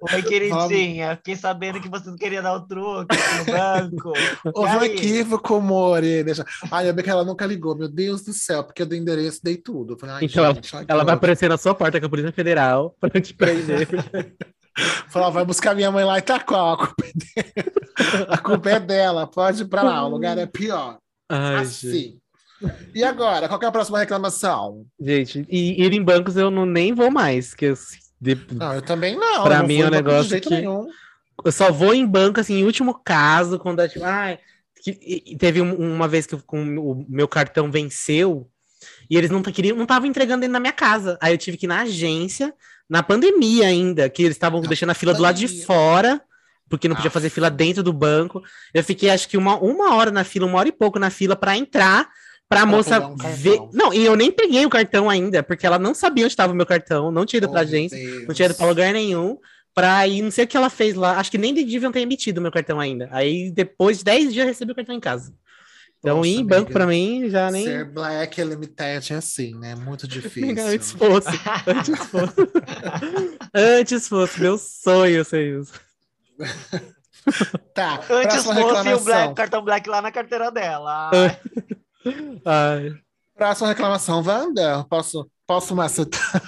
Oi, queridinha, fiquei sabendo que você não queria dar o truque no banco. Houve um equívoco, more. Deixa... Ai, eu bem que ela nunca ligou, meu Deus do céu, porque eu dei endereço, dei tudo. Falei, então, gente, ela, ela vai aparecer na sua porta com a Polícia Federal pra te prender. Falava, vai buscar minha mãe lá e tá qual? A culpa é dela. A culpa é dela, pode ir pra lá, o lugar é pior. Ai, assim. Gente. E agora, qual que é a próxima reclamação? Gente, e ir em bancos eu não, nem vou mais. Que eu, de, não, eu também não. Pra eu mim é um negócio que... Nenhum. Eu só vou em banco, assim, em último caso, quando... Tipo, ai, que, teve uma vez que eu, com, o meu cartão venceu e eles não queriam, não estavam entregando ele na minha casa. Aí eu tive que ir na agência, na pandemia ainda, que eles estavam deixando a fila pandemia. Do lado de fora, porque não ah. podia fazer fila dentro do banco. Eu fiquei, acho que uma, uma hora na fila, uma hora e pouco na fila pra entrar, pra, pra moça um ver... Não, e eu nem peguei o cartão ainda, porque ela não sabia onde estava o meu cartão, não tinha ido oh, pra agência, Deus. Não tinha ido pra lugar nenhum. Pra ir, não sei o que ela fez lá. Acho que nem deviam ter emitido meu cartão ainda. Aí, depois de dez dias, recebi o cartão em casa. Então, nossa, ir em banco, amiga, pra mim, já nem... Ser black é limited assim, né? Muito difícil. Antes fosse. Antes fosse. Antes fosse. Meu sonho ser isso. Tá. Antes fosse reclamação. O black, cartão black lá na carteira dela. Ai. Próxima reclamação, Wanda. Posso, posso macetar?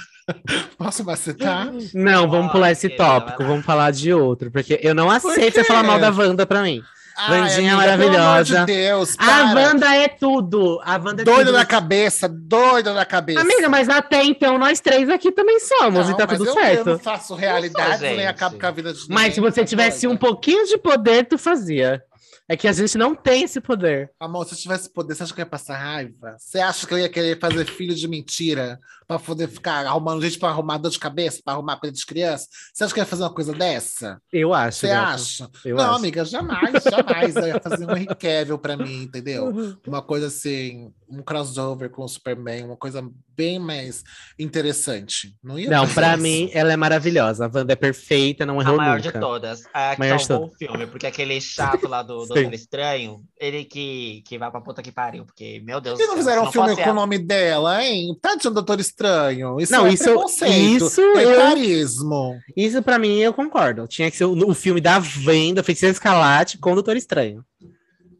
Posso macetar? Não, vamos oh, pular esse tópico, vamos falar de outro, porque eu não aceito você falar mal da Wanda pra mim. Ai, Wandinha amiga, maravilhosa. Pelo amor de Deus, a Wanda é tudo. A Wanda é doida tudo. Na cabeça, doida na cabeça. Amiga, mas até então nós três aqui também somos, não, e tá tudo eu, certo. Eu não faço realidade, nem acabo com a vida de ninguém. Mas se você tivesse um pouquinho de poder, tu fazia. É que a gente não tem esse poder. Amor, se eu tivesse poder, você acha que eu ia passar raiva? Você acha que eu ia querer fazer filho de mentira? Pra poder ficar arrumando gente pra arrumar dor de cabeça? Pra arrumar coisa de criança? Você acha que eu ia fazer uma coisa dessa? Eu acho. Você acha? Eu não, acho. Amiga, jamais, jamais. Eu ia fazer um Henry Cavill pra mim, entendeu? Uhum. Uma coisa assim, um crossover com o Superman. Uma coisa bem mais interessante. Não, ia não pra isso. Mim, ela é maravilhosa. A Wanda é perfeita, não errou nunca. A maior nunca. De todas. A que salvou o filme. Porque aquele chato lá do... do... Estranho, ele que, que vai pra puta que pariu, porque, meu Deus. Por que não fizeram um filme com o nome dela, hein? Tá de um Doutor Estranho. Isso não, é isso, preconceito, isso eu, isso pra mim eu concordo. Tinha que ser o, o filme da Wanda, Feiticeira Escarlate com o Doutor Estranho.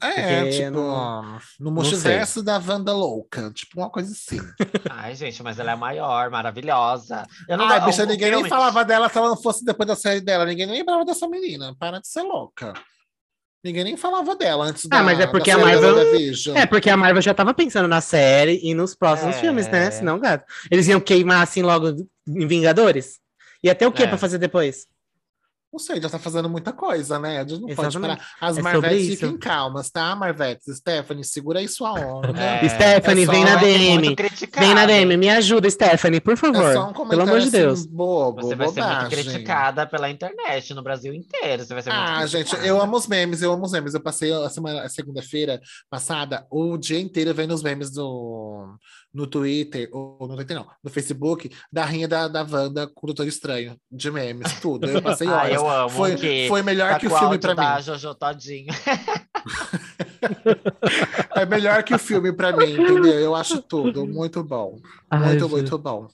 É, porque tipo, não, no multiverso da Wanda louca, tipo uma coisa assim. Ai, gente, mas ela é maior, maravilhosa. Eu não Ai, dá, bicha, um, ninguém realmente... nem falava dela se ela não fosse depois da série dela. Ninguém nem lembrava dessa menina. Para de ser louca. Ninguém nem falava dela antes da, ah, mas é porque a Marvel é porque a Marvel já tava pensando na série e nos próximos é... filmes, né? Senão, gato. Eles iam queimar assim logo em Vingadores? E até o que é. Pra fazer depois? Não sei, já tá fazendo muita coisa, né? A gente não exatamente. Pode parar. As é Marvettes fiquem calmas, tá, Marvettes? Stephanie, segura aí sua onda. É. Stephanie, é vem na D M. Vem na D M, me ajuda, Stephanie, por favor. É só um pelo amor de Deus. Bobo, você vai bobagem. Ser muito criticada pela internet no Brasil inteiro. Você vai ser muito ah, criticada. Gente, eu amo os memes, eu amo os memes. Eu passei a semana, a segunda-feira passada o dia inteiro vendo os memes do... no Twitter, ou no Twitter não, no Facebook, da rinha da, da Wanda com o Doutor Estranho, de memes, tudo. Eu passei horas. Ah, eu amo. Foi, que foi melhor tá que o filme pra tá mim. Jojo todinho. É melhor que o filme pra mim, entendeu? Eu acho tudo muito bom. Ai, muito, gente. Muito bom.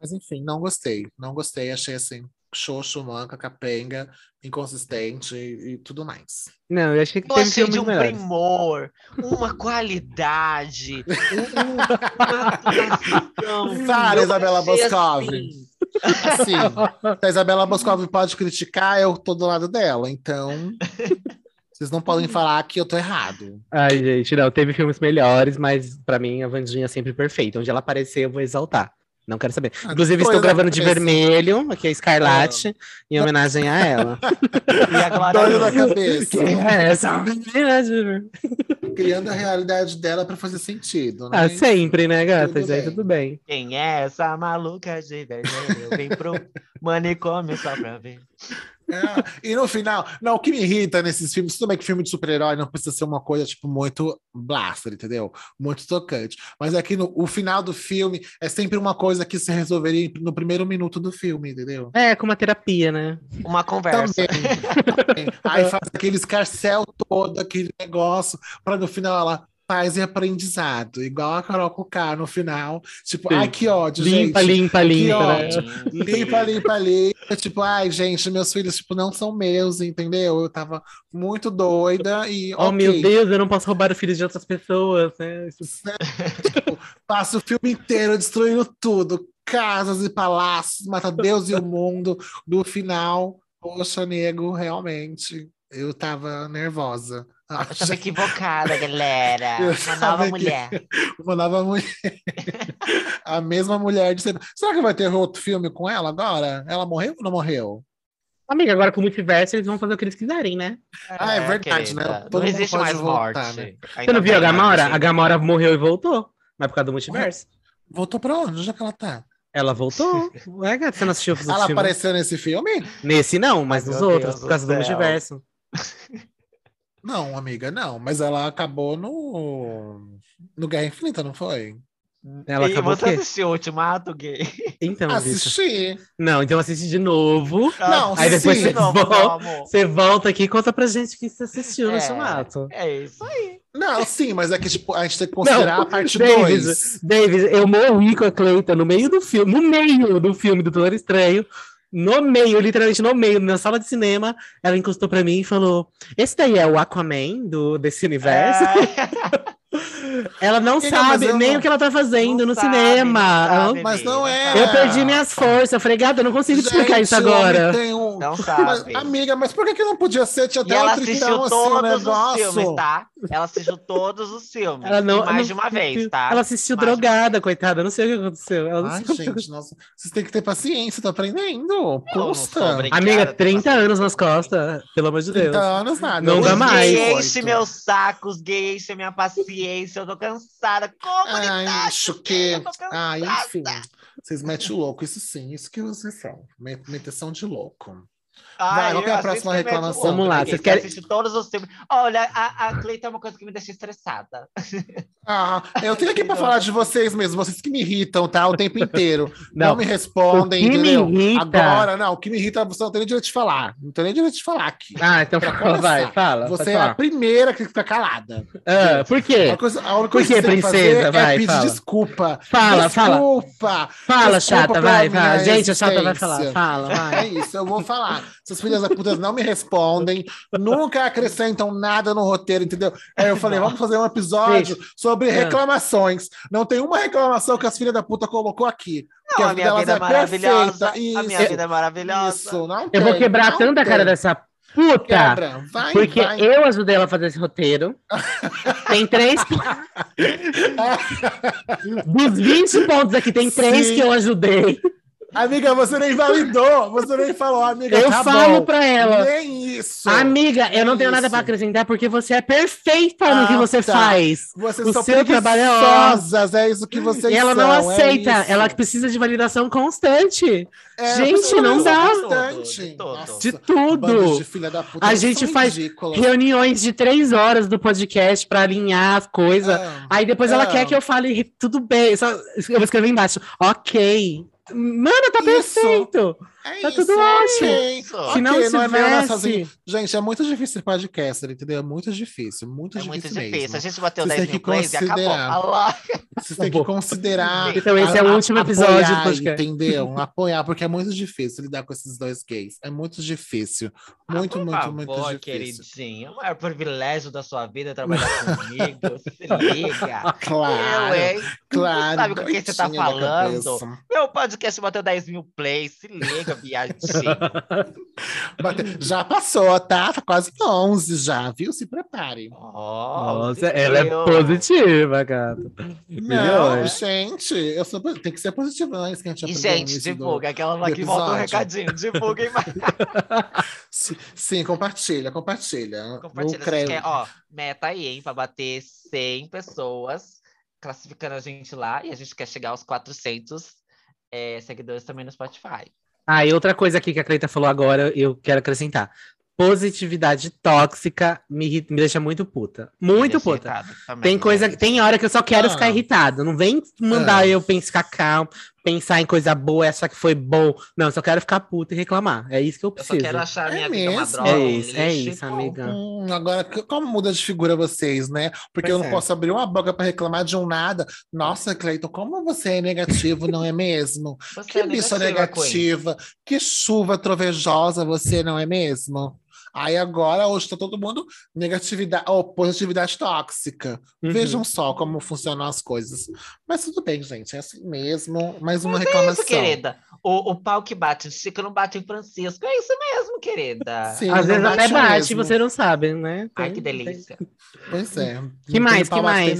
Mas enfim, não gostei. Não gostei, achei assim, xoxo, manca, capenga, inconsistente e, e tudo mais. Não, eu achei que eu teve achei de um melhores. Primor, uma qualidade, uma Sara, Isabela Boscov. Assim. Assim, a Isabela Boscov pode criticar, eu tô do lado dela, então vocês não podem falar que eu tô errado. Ai, gente, não, teve filmes melhores, mas pra mim a Wandinha é sempre perfeita. Onde ela aparecer, eu vou exaltar. Não quero saber. Inclusive, estou gravando de vermelho, aqui é escarlate, ah. em homenagem a ela. E agora eu... na cabeça. Que é essa? Criando a realidade dela para fazer sentido, né? Ah, sempre, né, gata? Tudo, aí, tudo bem. Quem é essa maluca de vermelho? Vem pro manicômio só pra ver. É. E no final, não, o que me irrita nesses filmes, tudo bem que filme de super-herói não precisa ser uma coisa, tipo, muito blaster, entendeu? Muito tocante. Mas aqui, no o final do filme, é sempre uma coisa que se resolveria no primeiro minuto do filme, entendeu? É, com uma terapia, né? Uma conversa. Também. Aí faz aquele escarcel todo, aquele negócio, pra no final ela... Paz e aprendizado, igual a Carol Conká no final, tipo, sim. Ai que ódio, limpa, gente. Limpa, limpa, que limpa, né? Limpa, limpa, limpa, tipo, ai gente, meus filhos, tipo, não são meus, entendeu? Eu tava muito doida e, oh, okay. Meu Deus, eu não posso roubar os filhos de outras pessoas, né? Tipo, passo o filme inteiro destruindo tudo, casas e palácios, mata Deus e o mundo. Do final, poxa, nego, realmente, eu tava nervosa. Eu tava equivocada, galera. Eu uma nova mulher. Uma nova mulher. A mesma mulher de sempre. Será que vai ter outro filme com ela agora? Ela morreu ou não morreu? Amiga, agora com o multiverso, eles vão fazer o que eles quiserem, né? Ah, é, é verdade, querida, né? Todo não existe mais voltar, morte. Né? Você não viu a Gamora? A Gamora morreu e voltou. Mas por causa do multiverso. Voltou pra onde? Onde é que ela tá? Ela voltou. Ué, gata, você não assistiu os outros filmes? Ela apareceu nesse filme? Nesse não, mas nos outros, por causa do multiverso. Não, amiga, não. Mas ela acabou no... no Guerra Infinita, não foi? Ela e acabou você assistiu o Ultimato Gay? Então, assisti. Vitor. Não, então assiste de novo. Não, aí depois você, de novo, volta, não, você volta aqui e conta pra gente que você assistiu é, no Ultimato. É isso aí. Não, sim, mas é que tipo, a gente tem que considerar não, a parte dois. Davis, eu morri com a Clayton no meio do filme, no meio do filme do Doutor Estranho, no meio, literalmente no meio, na sala de cinema, ela encostou pra mim e falou: esse daí é o Aquaman do, desse universo? É. Ela não Ele, sabe nem não, o que ela tá fazendo no sabe, cinema. Não sabe, mas não é. Eu perdi minhas forças. Eu falei, gata, eu não consigo gente, explicar isso agora. Um... Não sabe. Mas, amiga, mas por que que não podia ser? Tinha até ela assistiu todos os filmes, tá? Ela assistiu todos os filmes. Ela não, mais não, de uma vez, tá? Ela assistiu mais drogada, coitada. Eu não sei o que aconteceu. Ela Ai, gente, aconteceu. Nossa. Vocês têm que ter paciência, tá aprendendo. Custa. Amiga, trinta anos nas costas. Pelo amor de Deus. trinta anos, nada. Não dá mais. Gay enche meus sacos, gay enche minha paciência. Eu tô cansada. Comunidade! Ai, choquei. Ah, enfim. Vocês metem o louco, isso sim. Isso que vocês são. Meteção de louco. Ai, vai, qual é a próxima reclamação? Vamos lá, vocês querem... todos os tempos. Olha, a, a Cleiton é uma coisa que me deixa estressada. Ah, eu tenho aqui pra falar de vocês mesmo. Vocês que me irritam, tá? O tempo inteiro. Não, não me respondem, entendeu? Me Agora, não. O que me irrita, você não tem nem direito de falar. Não tem nem direito de falar aqui. Ah, então começar, vai, fala. Você é falar. A primeira que fica calada. Ah, por quê? A, coisa, a única por coisa que, que princesa? Vai, é pedir fala. Desculpa. Fala, fala. Desculpa. Fala, chata, vai, fala. Gente, a chata vai falar. Fala, vai. É isso, eu vou falar. Essas filhas da puta não me respondem, nunca acrescentam nada no roteiro, entendeu? Aí eu falei, vamos fazer um episódio Sim. sobre reclamações. Não tem uma reclamação que as filhas da puta colocou aqui. Não, a minha vida é maravilhosa. Isso, a minha vida é maravilhosa. Isso, não tem, eu vou quebrar tanta a cara dessa puta, Quebra, vai, porque vai. Eu ajudei ela a fazer esse roteiro. Tem três... Dos vinte pontos aqui, tem três Sim. que eu ajudei. Amiga, você nem validou, você nem falou, amiga. Eu tá falo bom. Pra ela. Nem isso. Amiga, eu não tenho isso. nada pra acrescentar, porque você é perfeita ah, no que você tá. faz. Vocês o são seu trabalho é, é isso que vocês e ela são. Ela não aceita, é ela precisa de validação constante. É, gente, não dá. Constante. De, todo, de, todo. de tudo. De filha da puta, a gente faz ridícula. Reuniões de três horas do podcast pra alinhar as coisas. É. Aí depois é. Ela quer que eu fale, tudo bem. Só, eu vou escrever embaixo, ok. Mano, tá isso. perfeito! É tá isso, tudo ótimo! É isso. Se okay, não, se não é sozinho. Gente, é muito difícil ser podcaster, entendeu? É muito difícil, muito é difícil. Muito difícil. Mesmo. A gente bateu dez mil plays e acabou. Vocês têm que considerar. Então, esse a, é o último episódio apoiar, do podcast. Entendeu? Apoiar, porque é muito difícil lidar com esses dois gays. É muito difícil. Muito, ah, muito, favor, muito difícil. Queridinho, o maior privilégio da sua vida é trabalhar comigo. Se liga. Claro. Eu, claro. Sabe o que você tá falando? Meu podcast bateu dez mil plays, se liga. Viadinho. Já passou, tá? Tá quase onze já, viu? Se preparem. Nossa, ela é positiva, gata. Não, gente, eu sou... tem que ser positiva, não é isso que a gente aprendeu. E, gente, divulga, do... aquela lá que volta o um recadinho, divulguem mais. Sim, sim, compartilha, compartilha. Compartilha, se você quer, ó, meta aí, hein, pra bater cem pessoas, classificando a gente lá, e a gente quer chegar aos quatrocentos é, seguidores também no Spotify. Ah, e outra coisa aqui que a Cleita falou agora, eu quero acrescentar. Positividade tóxica me, irrita, me deixa muito puta. Muito puta. Também, tem coisa, né? Tem hora que eu só quero ah. ficar irritado. Não vem mandar ah. eu pensar calmo, pensar em coisa boa, achar que foi bom. Não, eu só quero ficar puta e reclamar. É isso que eu preciso. Eu só quero achar a minha é vida uma droga. É isso, é isso, amiga. Hum, agora, como muda de figura vocês, né? Porque pois eu não é. posso abrir uma boca pra reclamar de um nada. Nossa, Cleiton, como você é negativo, não é mesmo? Você que é bicha negativa, negativa que chuva trovejosa você, não é mesmo? Aí agora, hoje tá todo mundo negatividade ou positividade tóxica. Uhum. Vejam só como funcionam as coisas. Mas tudo bem, gente, é assim mesmo. Mais uma Mas reclamação. É isso, querida. O, o pau que bate em Chico não bate em Francisco. É isso mesmo, querida. Sim, às vezes até bate, você não sabe, né? Tem, Ai, que delícia. Tem... Pois é. Que não mais, que mais?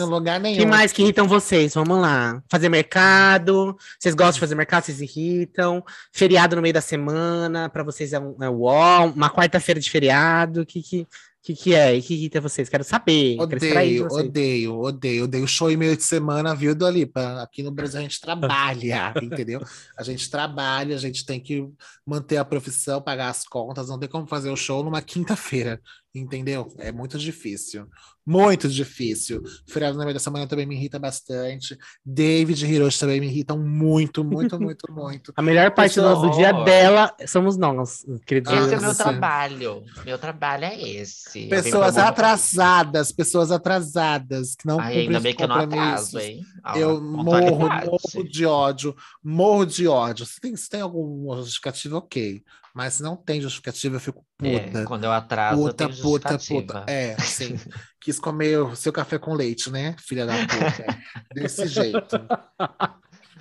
Que mais que irritam vocês? Vamos lá. Fazer mercado. Vocês gostam de fazer mercado? Vocês irritam? Feriado no meio da semana, pra vocês é um é uó. Uma quarta-feira de feriado, o que que... O que, que é? E que irrita vocês? Quero saber. Odeio, quero extrair vocês. odeio, odeio, odeio. Show e meio de semana, viu, Dua Lipa? Aqui no Brasil a gente trabalha, entendeu? A gente trabalha, a gente tem que manter a profissão, pagar as contas. Não tem como fazer o show numa quinta-feira, entendeu? É muito difícil. Muito difícil. Feriado na meia da semana também me irrita bastante. David e Hiroshi também me irritam muito, muito, muito, muito. A melhor parte do, do dia dela somos nós, queridos. Esse é meu trabalho. Meu trabalho é esse. Sim, pessoas atrasadas, pessoas atrasadas que não Ai, cumprem ainda bem que eu não atraso, hein? Ah, eu morro, morro de ódio, morro de ódio. Se tem, se tem algum justificativo, ok. Mas se não tem justificativa, eu fico puta. É, quando eu atraso, puta, eu tenho puta, puta. É, sim. Quis comer o seu café com leite, né? Filha da puta. Desse jeito.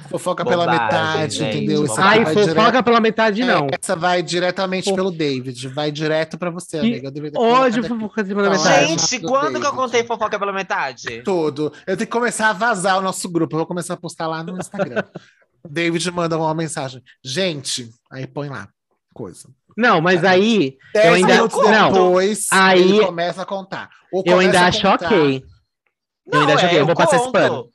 Fofoca Bobagem, pela metade, gente, entendeu? Ai, fofoca dire... pela metade, não. É, essa vai diretamente Fofo... pelo David. Vai direto pra você, amiga. Eu deveria hoje, fofoca pela metade. Gente, quando David. que eu contei fofoca pela metade? Tudo. Eu tenho que começar a vazar o nosso grupo. Eu vou começar a postar lá no Instagram. David manda uma mensagem. Gente, aí põe lá. Coisa. Não, mas aí... Dez eu ainda... minutos depois, não. Aí... ele começa a contar. Ou eu ainda acho contar... ok. Não, eu ainda acho é, ok. Eu vou conto. passar esse pano.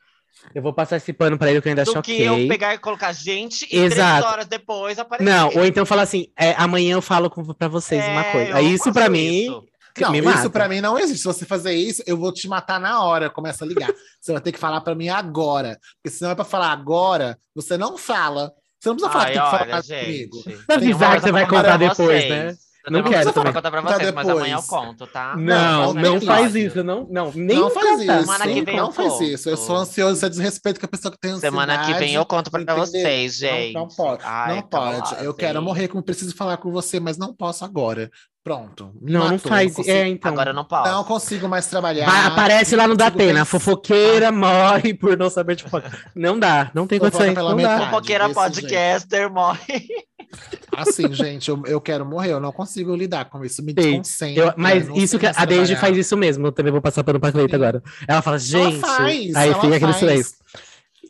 Eu vou passar esse pano pra ele que eu ainda do choquei. Do que eu pegar e colocar gente e Exato. três horas depois aparecer. Não, ou então falar assim, é, amanhã eu falo com, pra vocês é, uma coisa. Aí isso pra mim... Isso. Não, me isso pra mim não existe. Se você fazer isso, eu vou te matar na hora. Começa a ligar. Você vai ter que falar pra mim agora. Porque senão é pra falar agora, você não fala. Você não precisa falar Ai, que tem que falar gente, comigo. Não avisar que você vai contar depois, vocês. né? Eu não quero também. Contar pra vocês, mas amanhã eu conto, tá? Não, não, não faz isso. Não, não, nem não faz isso. Semana que vem não faz isso. Eu sou ansioso, isso é desrespeito com a pessoa que tem ansiedade. Semana que vem eu conto pra entender? vocês, gente. Não, não pode, Ai, não pode. Tá eu assim. quero morrer, como preciso falar com você, mas não posso agora. Pronto. Não, matou, não faz. Não é, então. Agora não posso. Não consigo mais trabalhar. Vai, aparece lá no Datena. Fofoqueira ah. morre por não saber de fofoca. Não dá, não tem condição. Fofoqueira podcaster jeito. morre. Assim, gente, eu, eu quero morrer, eu não consigo lidar com isso, me desconcentra. Mas isso que a Deide faz isso mesmo, eu também vou passar pelo Pacleita agora. Ela fala, gente, ela faz, aí fica aquele silêncio.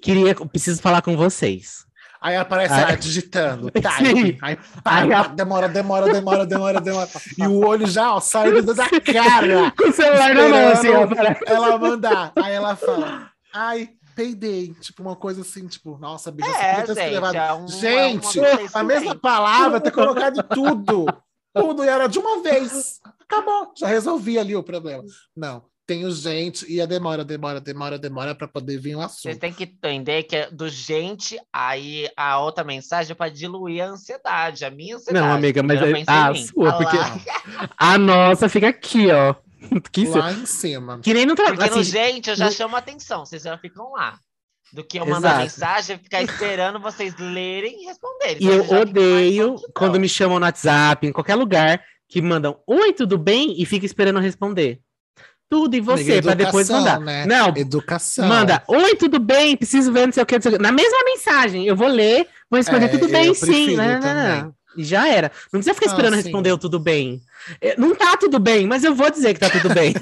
Queria, preciso falar com vocês. Aí aparece ela digitando, tá, aí, aí, aí a... demora, demora, demora, demora, demora. E o olho já, ó, saindo da cara. Com o celular na mão, assim, ó. Ela mandar, aí ela fala, ai... peidei, tipo, uma coisa assim, tipo, nossa, bicho, é, você gente, levado... é um, gente é um a mesma palavra, ter colocado tudo, tudo, e era de uma vez, acabou, já resolvi ali o problema. Não, tenho gente, e a demora, demora, demora, demora pra poder vir o assunto. Você tem que entender que é do gente, aí a outra mensagem é pra diluir a ansiedade, a minha ansiedade. Não, amiga, mas aí, a sua, ah, porque a nossa fica aqui, ó. Que lá em cima. Que nem no trabalho. Porque assim, no gente, eu já no... chamo a atenção, vocês já ficam lá. Do que eu mandar mensagem, ficar esperando vocês lerem e responderem. E eu odeio quando me chamam no WhatsApp, em qualquer lugar, que mandam oi, tudo bem? E fica esperando responder. Tudo em você, para depois mandar. Né? Não, educação. Manda, oi, tudo bem? Preciso ver, não sei o que, não sei o que. Na mesma mensagem, eu vou ler, vou responder, é, tudo bem, sim. Não, não, não. E já era. Não precisa ficar esperando ah, responder o tudo bem. Não tá tudo bem, mas eu vou dizer que tá tudo bem.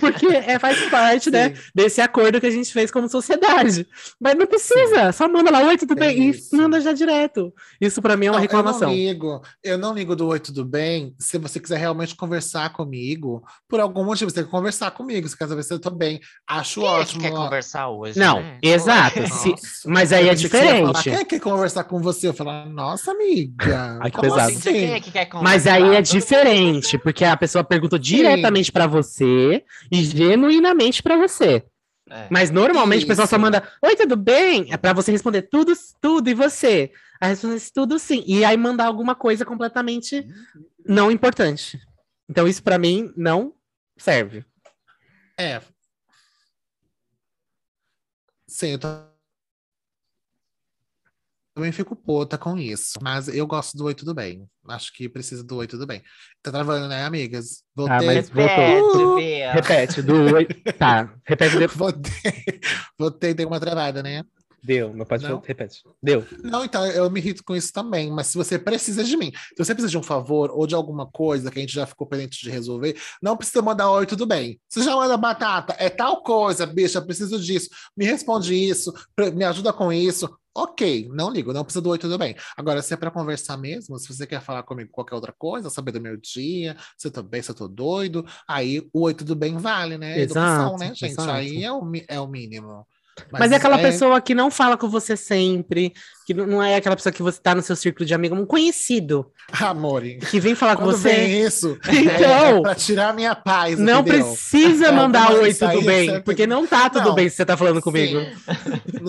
Porque é, faz parte, sim, né, desse acordo que a gente fez como sociedade. Mas não precisa, sim, só manda lá, oi, tudo é bem, isso. E manda já direto. Isso pra mim é uma não, reclamação. Eu não ligo, eu não ligo do oi, tudo bem, se você quiser realmente conversar comigo, por algum motivo, você tem que conversar comigo, se quer saber se eu tô bem. Acho Quem ótimo. Quem é que quer conversar hoje, Não, né? exato. Se, mas aí é diferente. Quem é que quer conversar com você? Eu falo, nossa, amiga. Ai, que pesado. Assim? Quem é que quer conversar? Mas aí é diferente, porque a pessoa perguntou diretamente pra você e genuinamente pra você. É. Mas normalmente o pessoal só manda, oi, tudo bem? É pra você responder tudo, tudo, e você? A resposta é tudo, sim. E aí mandar alguma coisa completamente não importante. Então isso pra mim não serve. É. Sim, eu tô... também fico puta com isso. Mas eu gosto do Oi Tudo Bem. Acho que precisa do Oi Tudo Bem. Tá travando, né, amigas? Voltei. Ah, mas voltou. Uh! Repete, do Oi... Tá, repete depois. Voltei, voltei, deu uma travada, né? Deu, não pode... Não? Repete. Deu. Não, então, eu me irrito com isso também. Mas se você precisa de mim, se você precisa de um favor ou de alguma coisa que a gente já ficou pendente de resolver, não precisa mandar Oi Tudo Bem. Você já manda batata, é tal coisa, bicha, preciso disso. Me responde isso, me ajuda com isso. Ok, não ligo, não precisa do Oi Tudo Bem. Agora, se é pra conversar mesmo, se você quer falar comigo qualquer outra coisa, saber do meu dia, se eu tô bem, se eu tô doido, aí o Oi Tudo Bem vale, né? Exato, educação, né, gente? Exato. Aí é o, é o mínimo. Mas, Mas é aquela é... pessoa que não fala com você sempre, que não é aquela pessoa que você tá no seu círculo de amigo, um conhecido. Amor, que vem falar com você. Vem isso, então, é pra tirar a minha paz. Não entendeu? Precisa mandar oi, tudo bem, sempre... porque não tá tudo não, bem se você tá falando sim. comigo.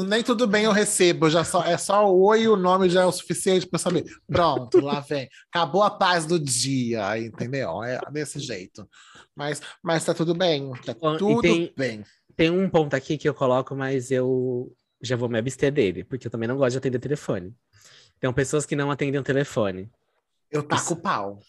Nem tudo bem eu recebo, já só, é só o oi e o nome já é o suficiente pra eu saber. Pronto, lá vem. Acabou a paz do dia, entendeu? É desse jeito. Mas, mas tá tudo bem, tá tudo tem... bem. Tem um ponto aqui que eu coloco, mas eu já vou me abster dele, porque eu também não gosto de atender telefone. Tem pessoas que não atendem o telefone. Eu taco o pau.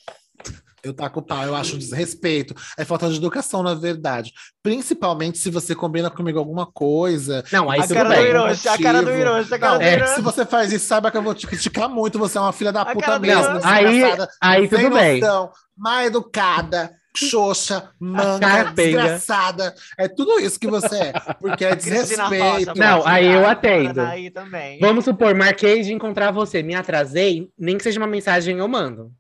Eu taco o pau, eu acho desrespeito. É falta de educação, na verdade. Principalmente se você combina comigo alguma coisa. Não, aí a cara do Hiroshi, a cara do Hiroshi, a cara do Hiroshi. Se você faz isso, saiba que eu vou te criticar muito. Você é uma filha da puta mesmo. Aí, aí tudo bem. Má educada. Xoxa, manga, desgraçada. É tudo isso que você é. Porque é desrespeito. Não, aí eu atendo. Vamos supor, marquei de encontrar você. Me atrasei, nem que seja uma mensagem eu mando.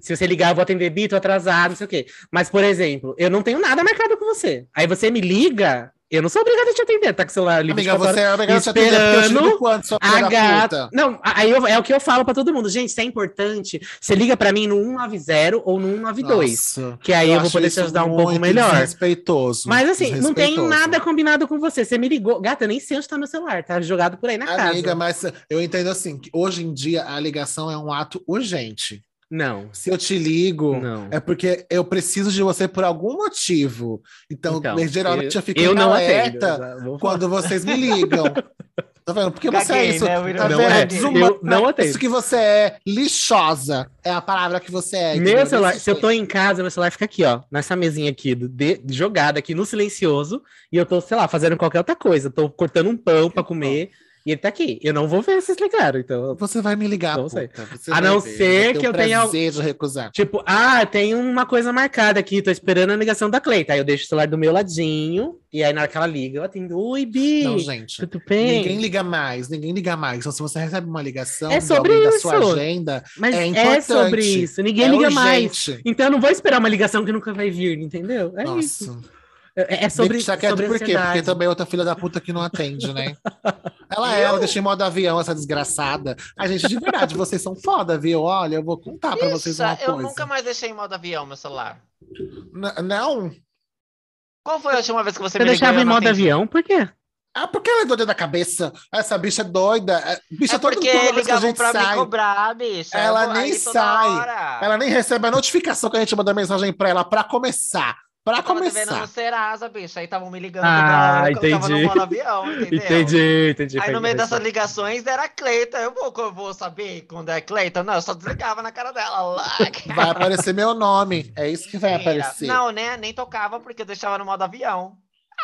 Se você ligar, eu vou atender, bito, atrasado, não sei o quê. Mas, por exemplo, eu não tenho nada marcado com você. Aí você me liga, eu não sou obrigada a te atender. Tá com o celular livre. Amiga, você é obrigada a te atender porque eu te digo quanto, sua filha da puta. Não, aí eu, é o que eu falo pra todo mundo. Gente, se é importante, você liga pra mim no um nove zero ou no um nove dois. Nossa, que aí eu, eu vou poder te ajudar um pouco melhor. Desrespeitoso. Mas assim, desrespeitoso. Não tenho nada combinado com você. Você me ligou. Gata, eu nem sei onde tá meu celular. Tá jogado por aí na Amiga, casa. Amiga, mas eu entendo assim, que hoje em dia a ligação é um ato urgente. Não. Se eu te ligo, não. É porque eu preciso de você por algum motivo. Então, então geralmente eu, eu fico eu não alerta quando vocês me ligam. Tá vendo? Porque Caguei, você é isso. Né? Tá não, é. Eu não atendo. Isso que você é lixosa. É a palavra que você é. Meu celular, se eu tô em casa, meu celular fica aqui, ó. Nessa mesinha aqui, de, jogada aqui no silencioso. E eu tô, sei lá, fazendo qualquer outra coisa. Tô cortando um pão pra comer. E ele tá aqui. Eu não vou ver se vocês ligaram, então... Você vai me ligar, não sei. A não ver. ser que eu tenha... Eu tenho prazer de recusar. Tipo, ah, tem uma coisa marcada aqui. Tô esperando a ligação da Cleita. Aí eu deixo o celular do meu ladinho. E aí na hora que ela liga, eu atendo. Oi, Bi! Não, gente. Tudo bem? Ninguém liga mais. Ninguém liga mais. Então, se você recebe uma ligação... É sobre isso. Da sua agenda, mas é importante. É sobre isso. Ninguém é liga urgente. Mais. Então, eu não vou esperar uma ligação que nunca vai vir, entendeu? É Nossa. Isso. É sobre, deixa quieto sobre por quê? Porque também é outra filha da puta que não atende, né? Ela é, ela deixa em modo avião, essa desgraçada. A gente, de verdade, vocês são foda, viu? Olha, eu vou contar Ixi, pra vocês uma eu coisa. Eu nunca mais deixei em modo avião meu celular. N- não? Qual foi a última vez que você, você me ligou? Você deixava em modo atendi? Avião? Por quê? Ah, porque ela é doida da cabeça. Essa bicha é doida. Bicha é toda porque ligavam pra sai, me cobrar, bicha. Ela eu nem sai. Hora. Ela nem recebe a notificação que a gente manda mensagem pra ela pra começar. Pra eu tava começar. Tava vendo no Serasa, bicho. Aí estavam me ligando. Ah, pra... entendi. Eu tava no modo avião, entendeu? Entendi, entendi. Aí no meio dessas ligações era a Cleita. Eu vou, eu vou saber quando é Cleita? Não, eu só desligava na cara dela. Lá, cara. Vai aparecer meu nome. É isso que vai Era. Aparecer. Não, né? Nem tocava porque eu deixava no modo avião.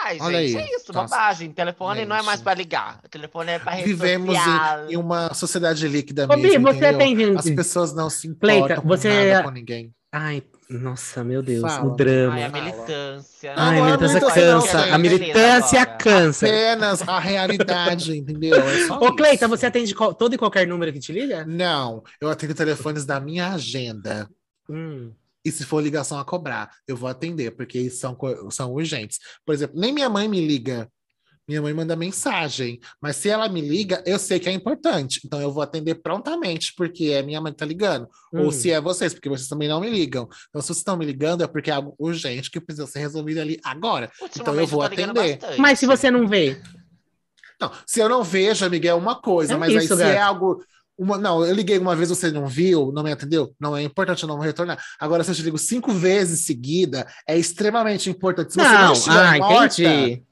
Ai, Olha gente, aí. É isso, Nossa. Bobagem. Telefone gente. Não é mais pra ligar. O telefone é pra rede Vivemos social. Em, em uma sociedade líquida Ô, mesmo, você é bem-vindo. As pessoas não se importam Cleita, com você nada, é... com ninguém. Ai, nossa, meu Deus, Fala. O drama. Ai, a militância. Ai, a militância cansa. A militância cansa. Apenas a realidade, entendeu? É só Ô, Cleita, você atende todo e qualquer número que te liga? Não, eu atendo telefones da minha agenda. Hum. E se for ligação a cobrar, eu vou atender, porque são, são urgentes. Por exemplo, nem minha mãe me liga. Minha mãe manda mensagem, mas se ela me liga, eu sei que é importante. Então eu vou atender prontamente, porque é minha mãe que tá ligando. Hum. Ou se é vocês, porque vocês também não me ligam. Então se vocês estão me ligando, é porque é algo urgente que precisa ser resolvido ali agora. Então eu vou atender. Mas se você não vê? Não, se eu não vejo, amiga, é uma coisa. É mas isso, aí se gato. É algo... Uma, não, eu liguei uma vez, você não viu, não me atendeu, não é importante, eu não vou retornar. Agora, se eu te ligo cinco vezes seguida, é extremamente importante. Se você não, não estiver ah, morta... Entendi.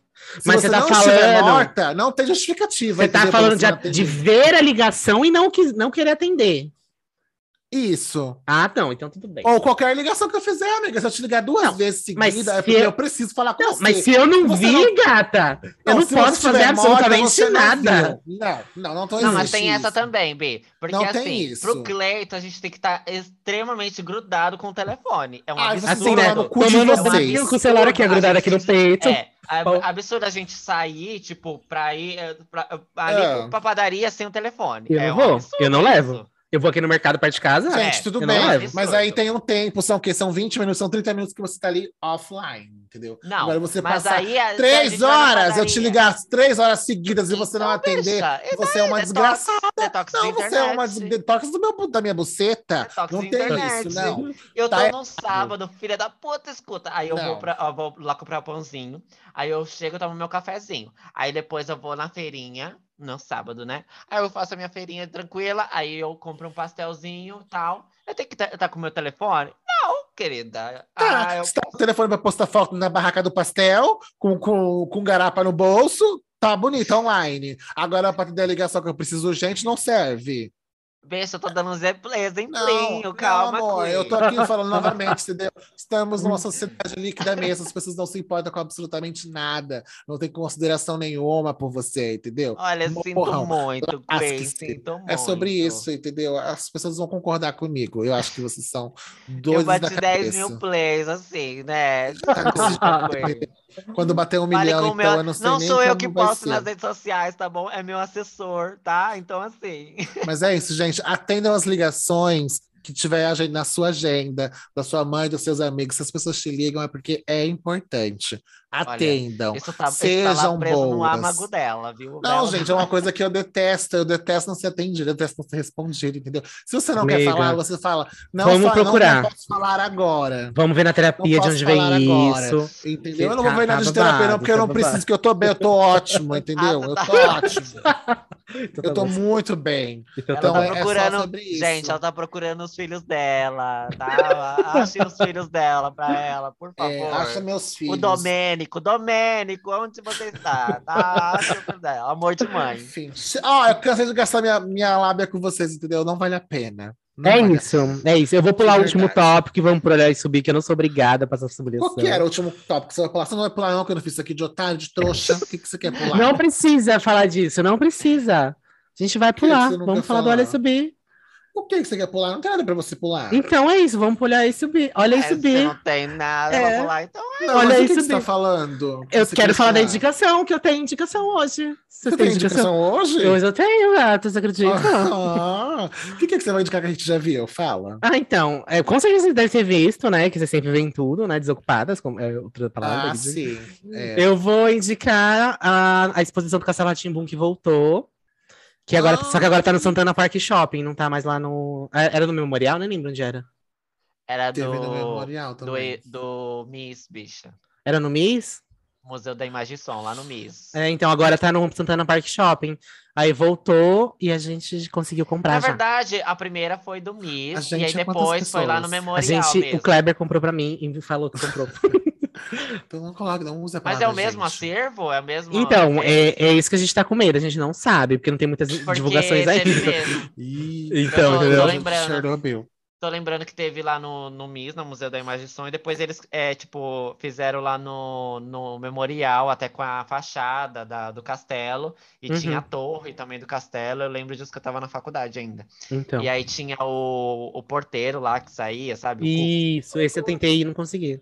Se mas você, você tá não falando morta, não tem justificativa. Você tá falando de, de ver a ligação e não, quis, não querer atender. Isso. Ah, não, então tudo bem. Ou qualquer ligação que eu fizer, amiga. Se eu te ligar duas não, vezes seguida, é porque eu... eu preciso falar com não, você. Mas se eu não você vi, não... gata, não, eu não posso fazer morta, absolutamente nada. Não, não, não tô exigindo. Não, mas tem isso. Essa também, Bi. Porque não assim, tem isso. Pro Cleiton, a gente tem que estar tá extremamente grudado com o telefone. É um ah, absurdo. Assim, né? Tomando banho com o celular aqui, é grudado aqui no peito. É. É absurdo a gente sair, tipo, pra ir pra, ali, é. pra padaria sem o telefone. Eu é um vou, absurdo, eu não levo. Isso. Eu vou aqui no mercado perto de casa. Gente, é, tudo bem. É mas aí tem um tempo, são o quê? São vinte minutos, são trinta minutos que você tá ali offline, entendeu? Não, agora você passa três horas, eu te ligar três horas seguidas e você então, não atender, bicha, você é uma desgraçada. Detox, detox não, você é uma detox do meu, da minha buceta. Detox não tem internet. Isso, não. Eu tô tá num é... sábado, filha da puta, escuta. Aí eu vou, pra, eu vou lá comprar o pãozinho, aí eu chego e tomo meu cafezinho. Aí depois eu vou na feirinha, no sábado, né? Aí eu faço a minha feirinha tranquila, aí eu compro um pastelzinho e tal. Eu tenho que estar tá, tá com o meu telefone? Não, querida. Tá, ah, eu... você tá com o telefone pra postar foto na barraca do pastel, com, com, com garapa no bolso, tá bonito, online. Agora, pra atender a ligação que eu preciso urgente, não serve. Beijo, eu tô dando um Zé Plays, hein, Plinho? Calma, não, amor, eu tô aqui falando novamente, entendeu? Estamos numa sociedade líquida mesmo, as pessoas não se importam com absolutamente nada, não tem consideração nenhuma por você, entendeu? Olha, eu sinto muito, Clay, sinto muito. É sobre isso, entendeu? As pessoas vão concordar comigo, eu acho que vocês são doidos da cabeça. Eu bati dez mil plays, assim, né? Quando bater um vale milhão, então meu... eu não sei não nem Não sou eu que posto ser. Nas redes sociais, tá bom? É meu assessor, tá? Então, assim... Mas é isso, gente. Atendam as ligações que tiver na sua agenda, da sua mãe, dos seus amigos. Se as pessoas te ligam, é porque é importante. Atendam. Olha, isso tá, sejam isso tá lá preso boas. No âmago dela, viu? Não, dela. Gente, é uma coisa que eu detesto. Eu detesto não ser atendido, eu detesto não ser respondido, entendeu? Se você não Liga. Quer falar, você fala. Não, vamos fala, procurar. Não, não posso falar agora. Vamos ver na terapia de onde vem agora, isso. Entendeu? Você eu não vou tá, ver nada tá de terapia, babado, não, porque tá eu não babado. Preciso, porque eu tô bem, eu tô ótimo, entendeu? Eu tô ótimo. Eu tô muito bem. Então, ela tá procurando, é gente, ela tá procurando os filhos dela, tá? Ache os filhos dela pra ela, por favor. É, acha meus filhos. O Domênico, Domênico, onde você está? Tá? Acha os filhos dela, amor de mãe. Enfim, ó, oh, eu cansei de gastar minha, minha lábia com vocês, entendeu? Não vale a pena. Não é isso, é isso. Eu vou pular é o último tópico e vamos pular e subir, que eu não sou obrigada a passar sobre isso. Qual que era o último tópico que você vai pular? Você não vai pular não, que eu não fiz isso aqui de otário, de trouxa. O que, que você quer pular? Não precisa falar disso, não precisa. A gente vai pular, vamos falar do Olha e Subir. O que, que você quer pular? Não tem nada pra você pular. Então é isso, vamos pular e subir. Olha e é, subir. Não tem nada é. Pra pular, então é. Não, Olha mas e o que, que você tá falando? Eu você quero falar da indicação, que eu tenho indicação hoje. Você, você tem indicação? indicação hoje? Hoje eu tenho, gato, você acredita? Ah, o que, que é que você vai indicar que a gente já viu? Fala. Ah, então, é, com certeza você deve ter visto, né? Que você sempre vê em tudo, né? Desocupadas, como é outra palavra. Ah, sim. É. Eu vou indicar a, a exposição do Castelo Boom que voltou. Que agora, ah, só que agora tá no Santana Park Shopping, não tá mais lá no... Era no Memorial? Nem lembro onde era. Era do... do Memorial também. Do, do Miss, bicha. Era no Miss? Museu da Imagem e Som, lá no Miss. É, então agora tá no Santana Park Shopping. Aí voltou e a gente conseguiu comprar Na já. verdade, a primeira foi do Miss, e aí depois foi lá no Memorial a gente mesmo. O Kleber comprou pra mim e falou que comprou. Então não coloca, não usa a palavra, Mas é o mesmo gente. acervo? É o mesmo então, é, é isso que a gente tá com medo. A gente não sabe, porque não tem muitas porque divulgações aí. Então, tô, tô, lembrando, tô lembrando que teve lá no, no MIS, no Museu da Imagem e Som, e depois eles é, tipo, fizeram lá no, no Memorial, até com a fachada da, do castelo, e uhum. tinha a torre também do castelo. Eu lembro disso que eu tava na faculdade ainda. Então. E aí tinha o, o porteiro lá que saía, sabe? Isso, o... esse eu tentei e não consegui.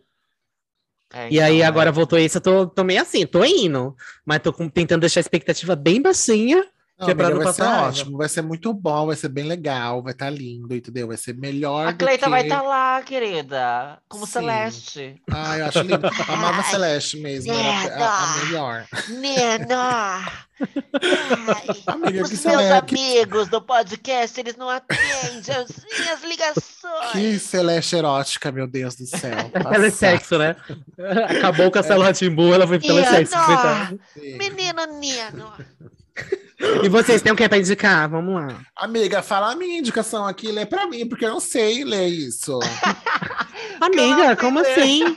É, então, e aí, agora é. voltou isso, eu tô, tô meio assim, tô indo. Mas tô com, tentando deixar a expectativa bem baixinha. Não, que é pra não vai passar ser ótimo, água. Vai ser muito bom, vai ser bem legal, vai estar tá lindo, entendeu? Vai ser melhor A Cleita que... vai estar tá lá, querida, como Sim. Celeste. Ah, eu acho lindo. A amava Celeste mesmo, era a, a melhor. Menor. Ai, amiga, os meus Celé, amigos que... do podcast, eles não atendem as minhas ligações. Que Celeste erótica, meu Deus do céu. Ela é sexo, né? Acabou o Castelo Rá-Tim-Bum, ela foi pela sexo. Menino Nino. E vocês têm o que é pra indicar? Vamos lá. Amiga, fala a minha indicação aqui, lê pra mim, porque eu não sei ler isso. Amiga, como assim?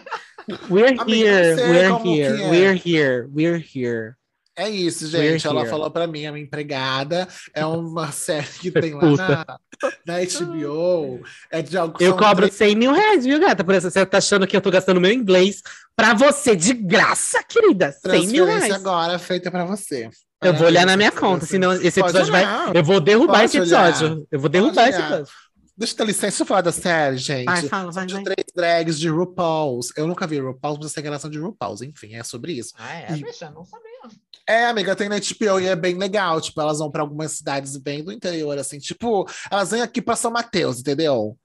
We're here, we're here, é. we're here, we're here. É isso, gente. We're Ela here. falou pra mim, a minha empregada. É uma série que tem lá na, na H B O. É de algo eu cobro três... cem mil reais, viu, gata? Por isso, você tá achando que eu tô gastando meu inglês pra você, de graça, querida. cem mil reais. Agora, feita pra você. Eu é, vou olhar na minha conta, você. senão esse Pode episódio olhar. vai... Eu vou derrubar Pode esse episódio. Olhar. Eu vou derrubar esse episódio. Deixa eu ter licença, deixa eu falar da série, gente. Vai, fala, vai, de vai. Três drags de RuPaul's. Eu nunca vi RuPaul's, mas eu sei que elas são de RuPaul's. Enfim, é sobre isso. Ah, é? E... Bicha, não sabia. É, amiga, tem na H B O e é bem legal. Tipo, elas vão pra algumas cidades bem do interior, assim. Tipo, elas vêm aqui pra São Mateus, entendeu?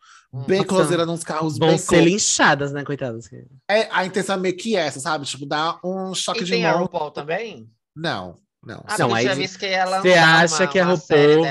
Bem Nossa. closeira nos carros. Vão bem ser clo... linchadas, né, coitadas? É, a intenção meio que essa, sabe? Tipo, dá um choque e de mão. E tem a RuPaul também? Não. Não, a não, aí você acha que a RuPaul,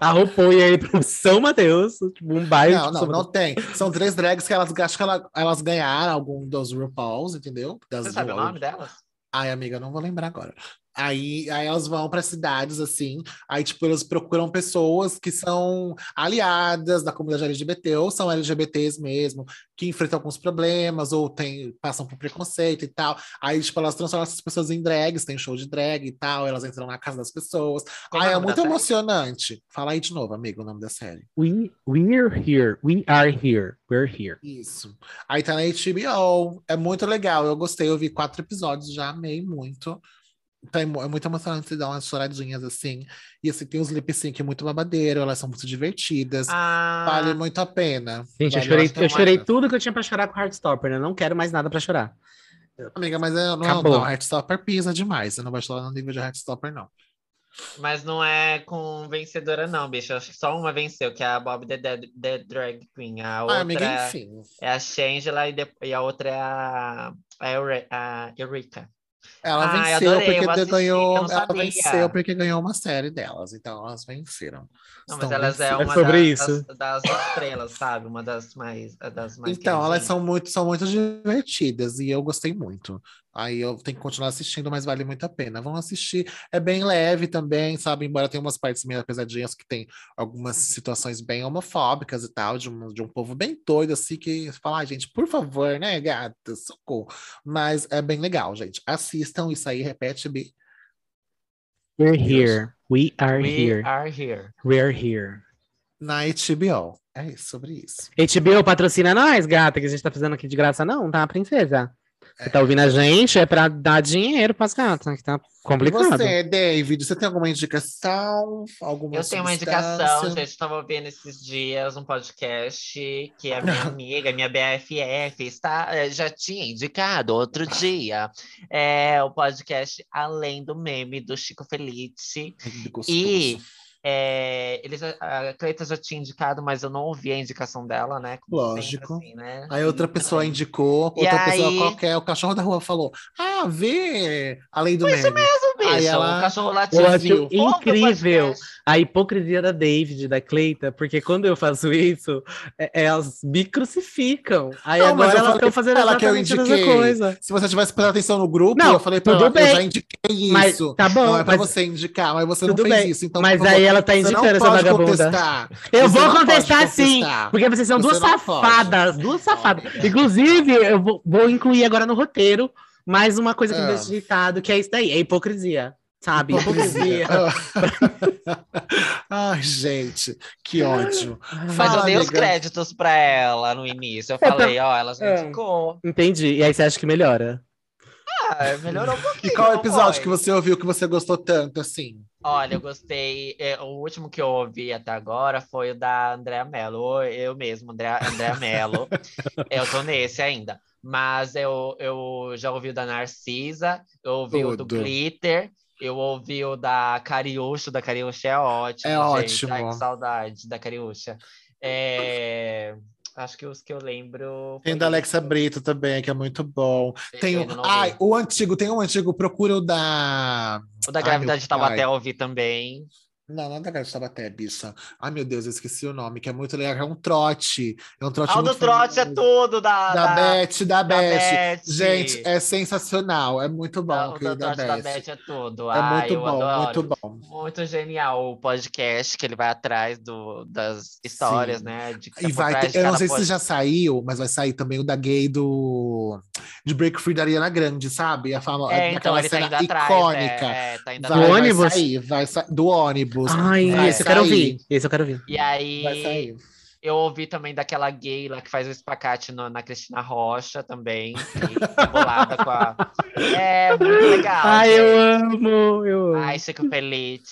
a RuPaul ia ir para São Mateus, tipo um bairro. Não, não, São não Mateus. tem. São três drags que elas, acho que elas, elas ganharam algum dos RuPaul's, entendeu? Das você sabe o nome delas? Ai, amiga, não vou lembrar agora. Aí, aí elas vão para cidades, assim, aí tipo, elas procuram pessoas que são aliadas da comunidade L G B T, ou são L G B Ts mesmo, que enfrentam alguns problemas, ou tem, passam por preconceito e tal. Aí, tipo, elas transformam essas pessoas em drags, tem show de drag e tal, elas entram na casa das pessoas. Qual Ai, é muito emocionante. Série? Fala aí de novo, amigo, o nome da série. We, we're here, we are here, we're here. Isso. Aí tá na H B O, é muito legal, eu gostei, eu vi quatro episódios, já amei muito. Tá, é muito emocionante, você dá umas choradinhas assim. E assim, tem uns lip sync muito babadeiro, elas são muito divertidas. Ah. Vale muito a pena. Gente, vale eu chorei, eu chorei tudo que eu tinha pra chorar com Heartstopper, né? Eu não quero mais nada pra chorar. Amiga, mas eu não, não, Heartstopper pisa demais. Você não vai chorar no nível de Heartstopper, não. Mas não é com vencedora, não, bicho. Acho que só uma venceu, que é a Bob the, Dead, the Drag Queen. A outra ah, amiga, enfim. É a Shangela e, de... e a outra é a, a, Eure... a Eureka. Ela, ah, venceu adorei, porque assisti, ganhou, ela venceu porque ganhou uma série delas, então elas venceram. Não, mas elas vencidas. é uma é sobre da, isso. Das, das estrelas, sabe? Uma das mais, das mais Então, queridas. elas são muito, são muito divertidas e eu gostei muito. Aí eu tenho que continuar assistindo, mas vale muito a pena. Vão assistir, é bem leve também, sabe? Embora tenha umas partes meio pesadinhas que tem algumas situações bem homofóbicas e tal, de um, de um povo bem doido, assim, que fala, ah, gente, por favor, né, gata, socorro. Mas é bem legal, gente. Assistam isso aí, repete, B. We're here. We are We here. We are here. We're here. Na H B O. É isso, sobre isso. H B O patrocina nós, gata, que a gente tá fazendo aqui de graça não, tá, princesa? Você tá ouvindo a gente, é pra dar dinheiro pras gatas, que tá complicado. E você, David, você tem alguma indicação? Alguma eu tenho uma indicação, gente, estava ouvindo esses dias um podcast que a minha amiga, minha B F F, está, já tinha indicado outro dia. É o podcast Além do Meme, do Chico Feliz. E... É, eles, a Cleita já tinha indicado, mas eu não ouvi a indicação dela, né? Como lógico. Sempre, assim, né? Aí outra pessoa indicou, e outra aí... pessoa qualquer, o cachorro da rua falou: ah, vê! Além do Foi meme. Isso mesmo, bicho. Aí ela... O cachorro latindo. Incrível a hipocrisia da David, da Cleita, porque quando eu faço isso, é, elas me crucificam. Aí não, agora elas estão fazendo exatamente a mesma coisa. Se você tivesse prestado atenção no grupo, não, eu falei pra ela, eu já indiquei isso. Mas, tá bom, não é pra mas... você indicar, mas você não fez bem. isso. Então, mas aí ela tá indicando essa vagabunda. Contestar. Eu você vou contestar, contestar sim, porque vocês são você duas safadas, pode. duas safadas. Não, Inclusive, eu vou, vou incluir agora no roteiro mais uma coisa que eu deixo ditado, que é isso daí, é hipocrisia. Sabe? Hipocrisia. Ai, gente, que ódio. Mas Fala, eu dei amiga. os créditos pra ela no início. Eu falei, ó, ela já indicou. Entendi. E aí você acha que melhora? Ah, melhorou um pouquinho. E qual episódio foi? que você ouviu que você gostou tanto, assim? Olha, eu gostei... O último que eu ouvi até agora foi o da Andrea Mello. Eu mesmo, Andrea, Andrea Mello. Eu tô nesse ainda. Mas eu, eu já ouvi o da Narcisa, eu ouvi Tudo. o do Glitter... Eu ouvi o da Cariúxa, da Cariúxa é ótimo, é gente. ótimo. Ai, que saudade da Cariúxa. É... Acho que os que eu lembro... Tem da Alexa que... Brito também, que é muito bom. Tem um... Ai, o antigo, tem um antigo, procura o da... O da Gravidade Ai, Taubaté eu ouvi também. Não, não é da Heartstopper, bicha. Ai, meu Deus, eu esqueci o nome, que é muito legal. É um trote. É um trote ah, muito do trote famoso. É tudo da... Da, da Beth, da, da Beth. Beth. Gente, é sensacional. É muito bom. Não, o trote da Beth. da Beth é tudo. É Ai, muito bom, adoro. muito bom. Muito genial o podcast, que ele vai atrás do, das histórias, Sim. né? De e vai ter, de eu não sei podcast. se já saiu, mas vai sair também o da gay do... De Break Free da Ariana Grande, sabe? A fama, é, então ele cena tá indo icônica. Atrás, né? é, tá indo vai, atrás. Do ônibus? Sair, vai sair, do ônibus. Ai, vai esse sair. eu quero ouvir, esse eu quero ouvir. E aí, eu ouvi também daquela gay lá que faz o espacate no, na Cristina Rocha também. E bolada com a... É, muito legal. Ai, gente. eu amo, eu amo. Ai, Chico Feliz.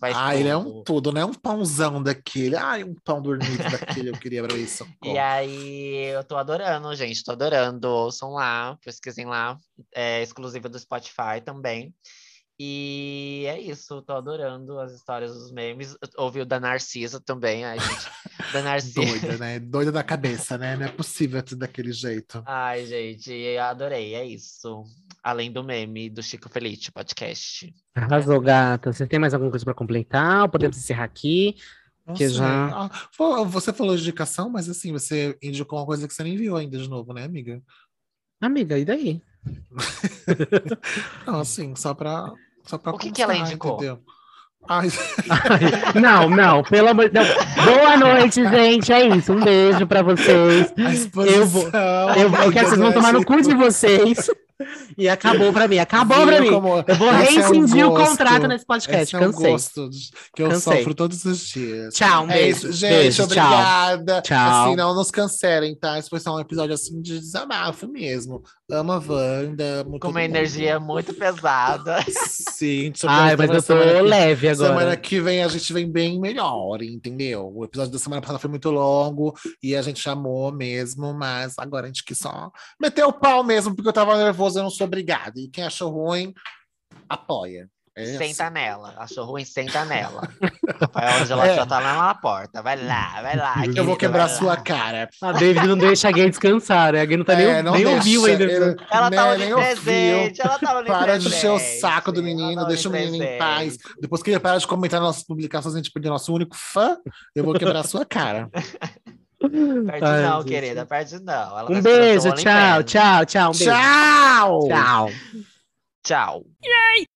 Ai, tudo. Ele é um tudo, né? Um pãozão daquele. Ai, um pão dormido daquele, eu queria pra isso. E aí, eu tô adorando, gente, tô adorando. Ouçam lá, pesquisem lá. É exclusiva do Spotify também. E é isso, tô adorando as histórias dos memes. Ouvi o da Narcisa também, ai, gente. Da Narcisa. Doida, né? Doida da cabeça, né? Não é possível tudo daquele jeito. Ai, gente, eu adorei, é isso. Além do meme do Chico Feliz, podcast. Arrasou, gata. Você tem mais alguma coisa para completar? Podemos encerrar aqui? Que já... Você falou de indicação, mas assim, você indicou uma coisa que você nem viu ainda de novo, né, amiga? Amiga, e daí? Não, assim, só pra... Só pra o que, constar, que ela indicou? Ai. Ai, não, não, pelo amor de Deus. Boa noite, gente. É isso. Um beijo pra vocês. Eu vou. Eu, vou, eu quero que vocês vão tomar no cu de vocês. E acabou pra mim. Acabou Viu pra mim. Como... Eu vou rescindir é um o contrato nesse podcast. É um Cansei. Gosto que eu Cansei. sofro todos os dias. Tchau, um é beijo. Isso, gente, beijo, obrigada. Tchau. Assim, não nos cancelem, tá? Esse foi só um episódio assim de desabafo mesmo. Amo a Wanda. Com uma energia muito pesada. Sim. Ai, mas eu tô leve agora. Semana que vem a gente vem bem melhor, entendeu? O episódio da semana passada foi muito longo e a gente chamou mesmo, mas agora a gente quis só meter o pau mesmo, porque eu tava nervoso. Eu não sou obrigado. E quem achou ruim, apoia. É senta assim. nela. Achou ruim, senta nela. Rafael Angela é. já tá lá na porta. Vai lá, vai lá. Querida, eu vou quebrar sua lá. cara. A David não deixa a gay descansar. A gay não tá é, nem, não nem ouviu ainda. Ele, ela né, tava nem presente. Ela tava ali para presente. de encher o saco do menino. Deixa o menino presente. em paz. Depois que ele para de comentar nossas publicações, a gente perdeu nosso único fã. Eu vou quebrar sua cara. Parte Ai, não, gente. querida, parte não. Ela um beijo, tchau, tchau, tchau, um beijo. Tchau! Tchau! Tchau! Yay!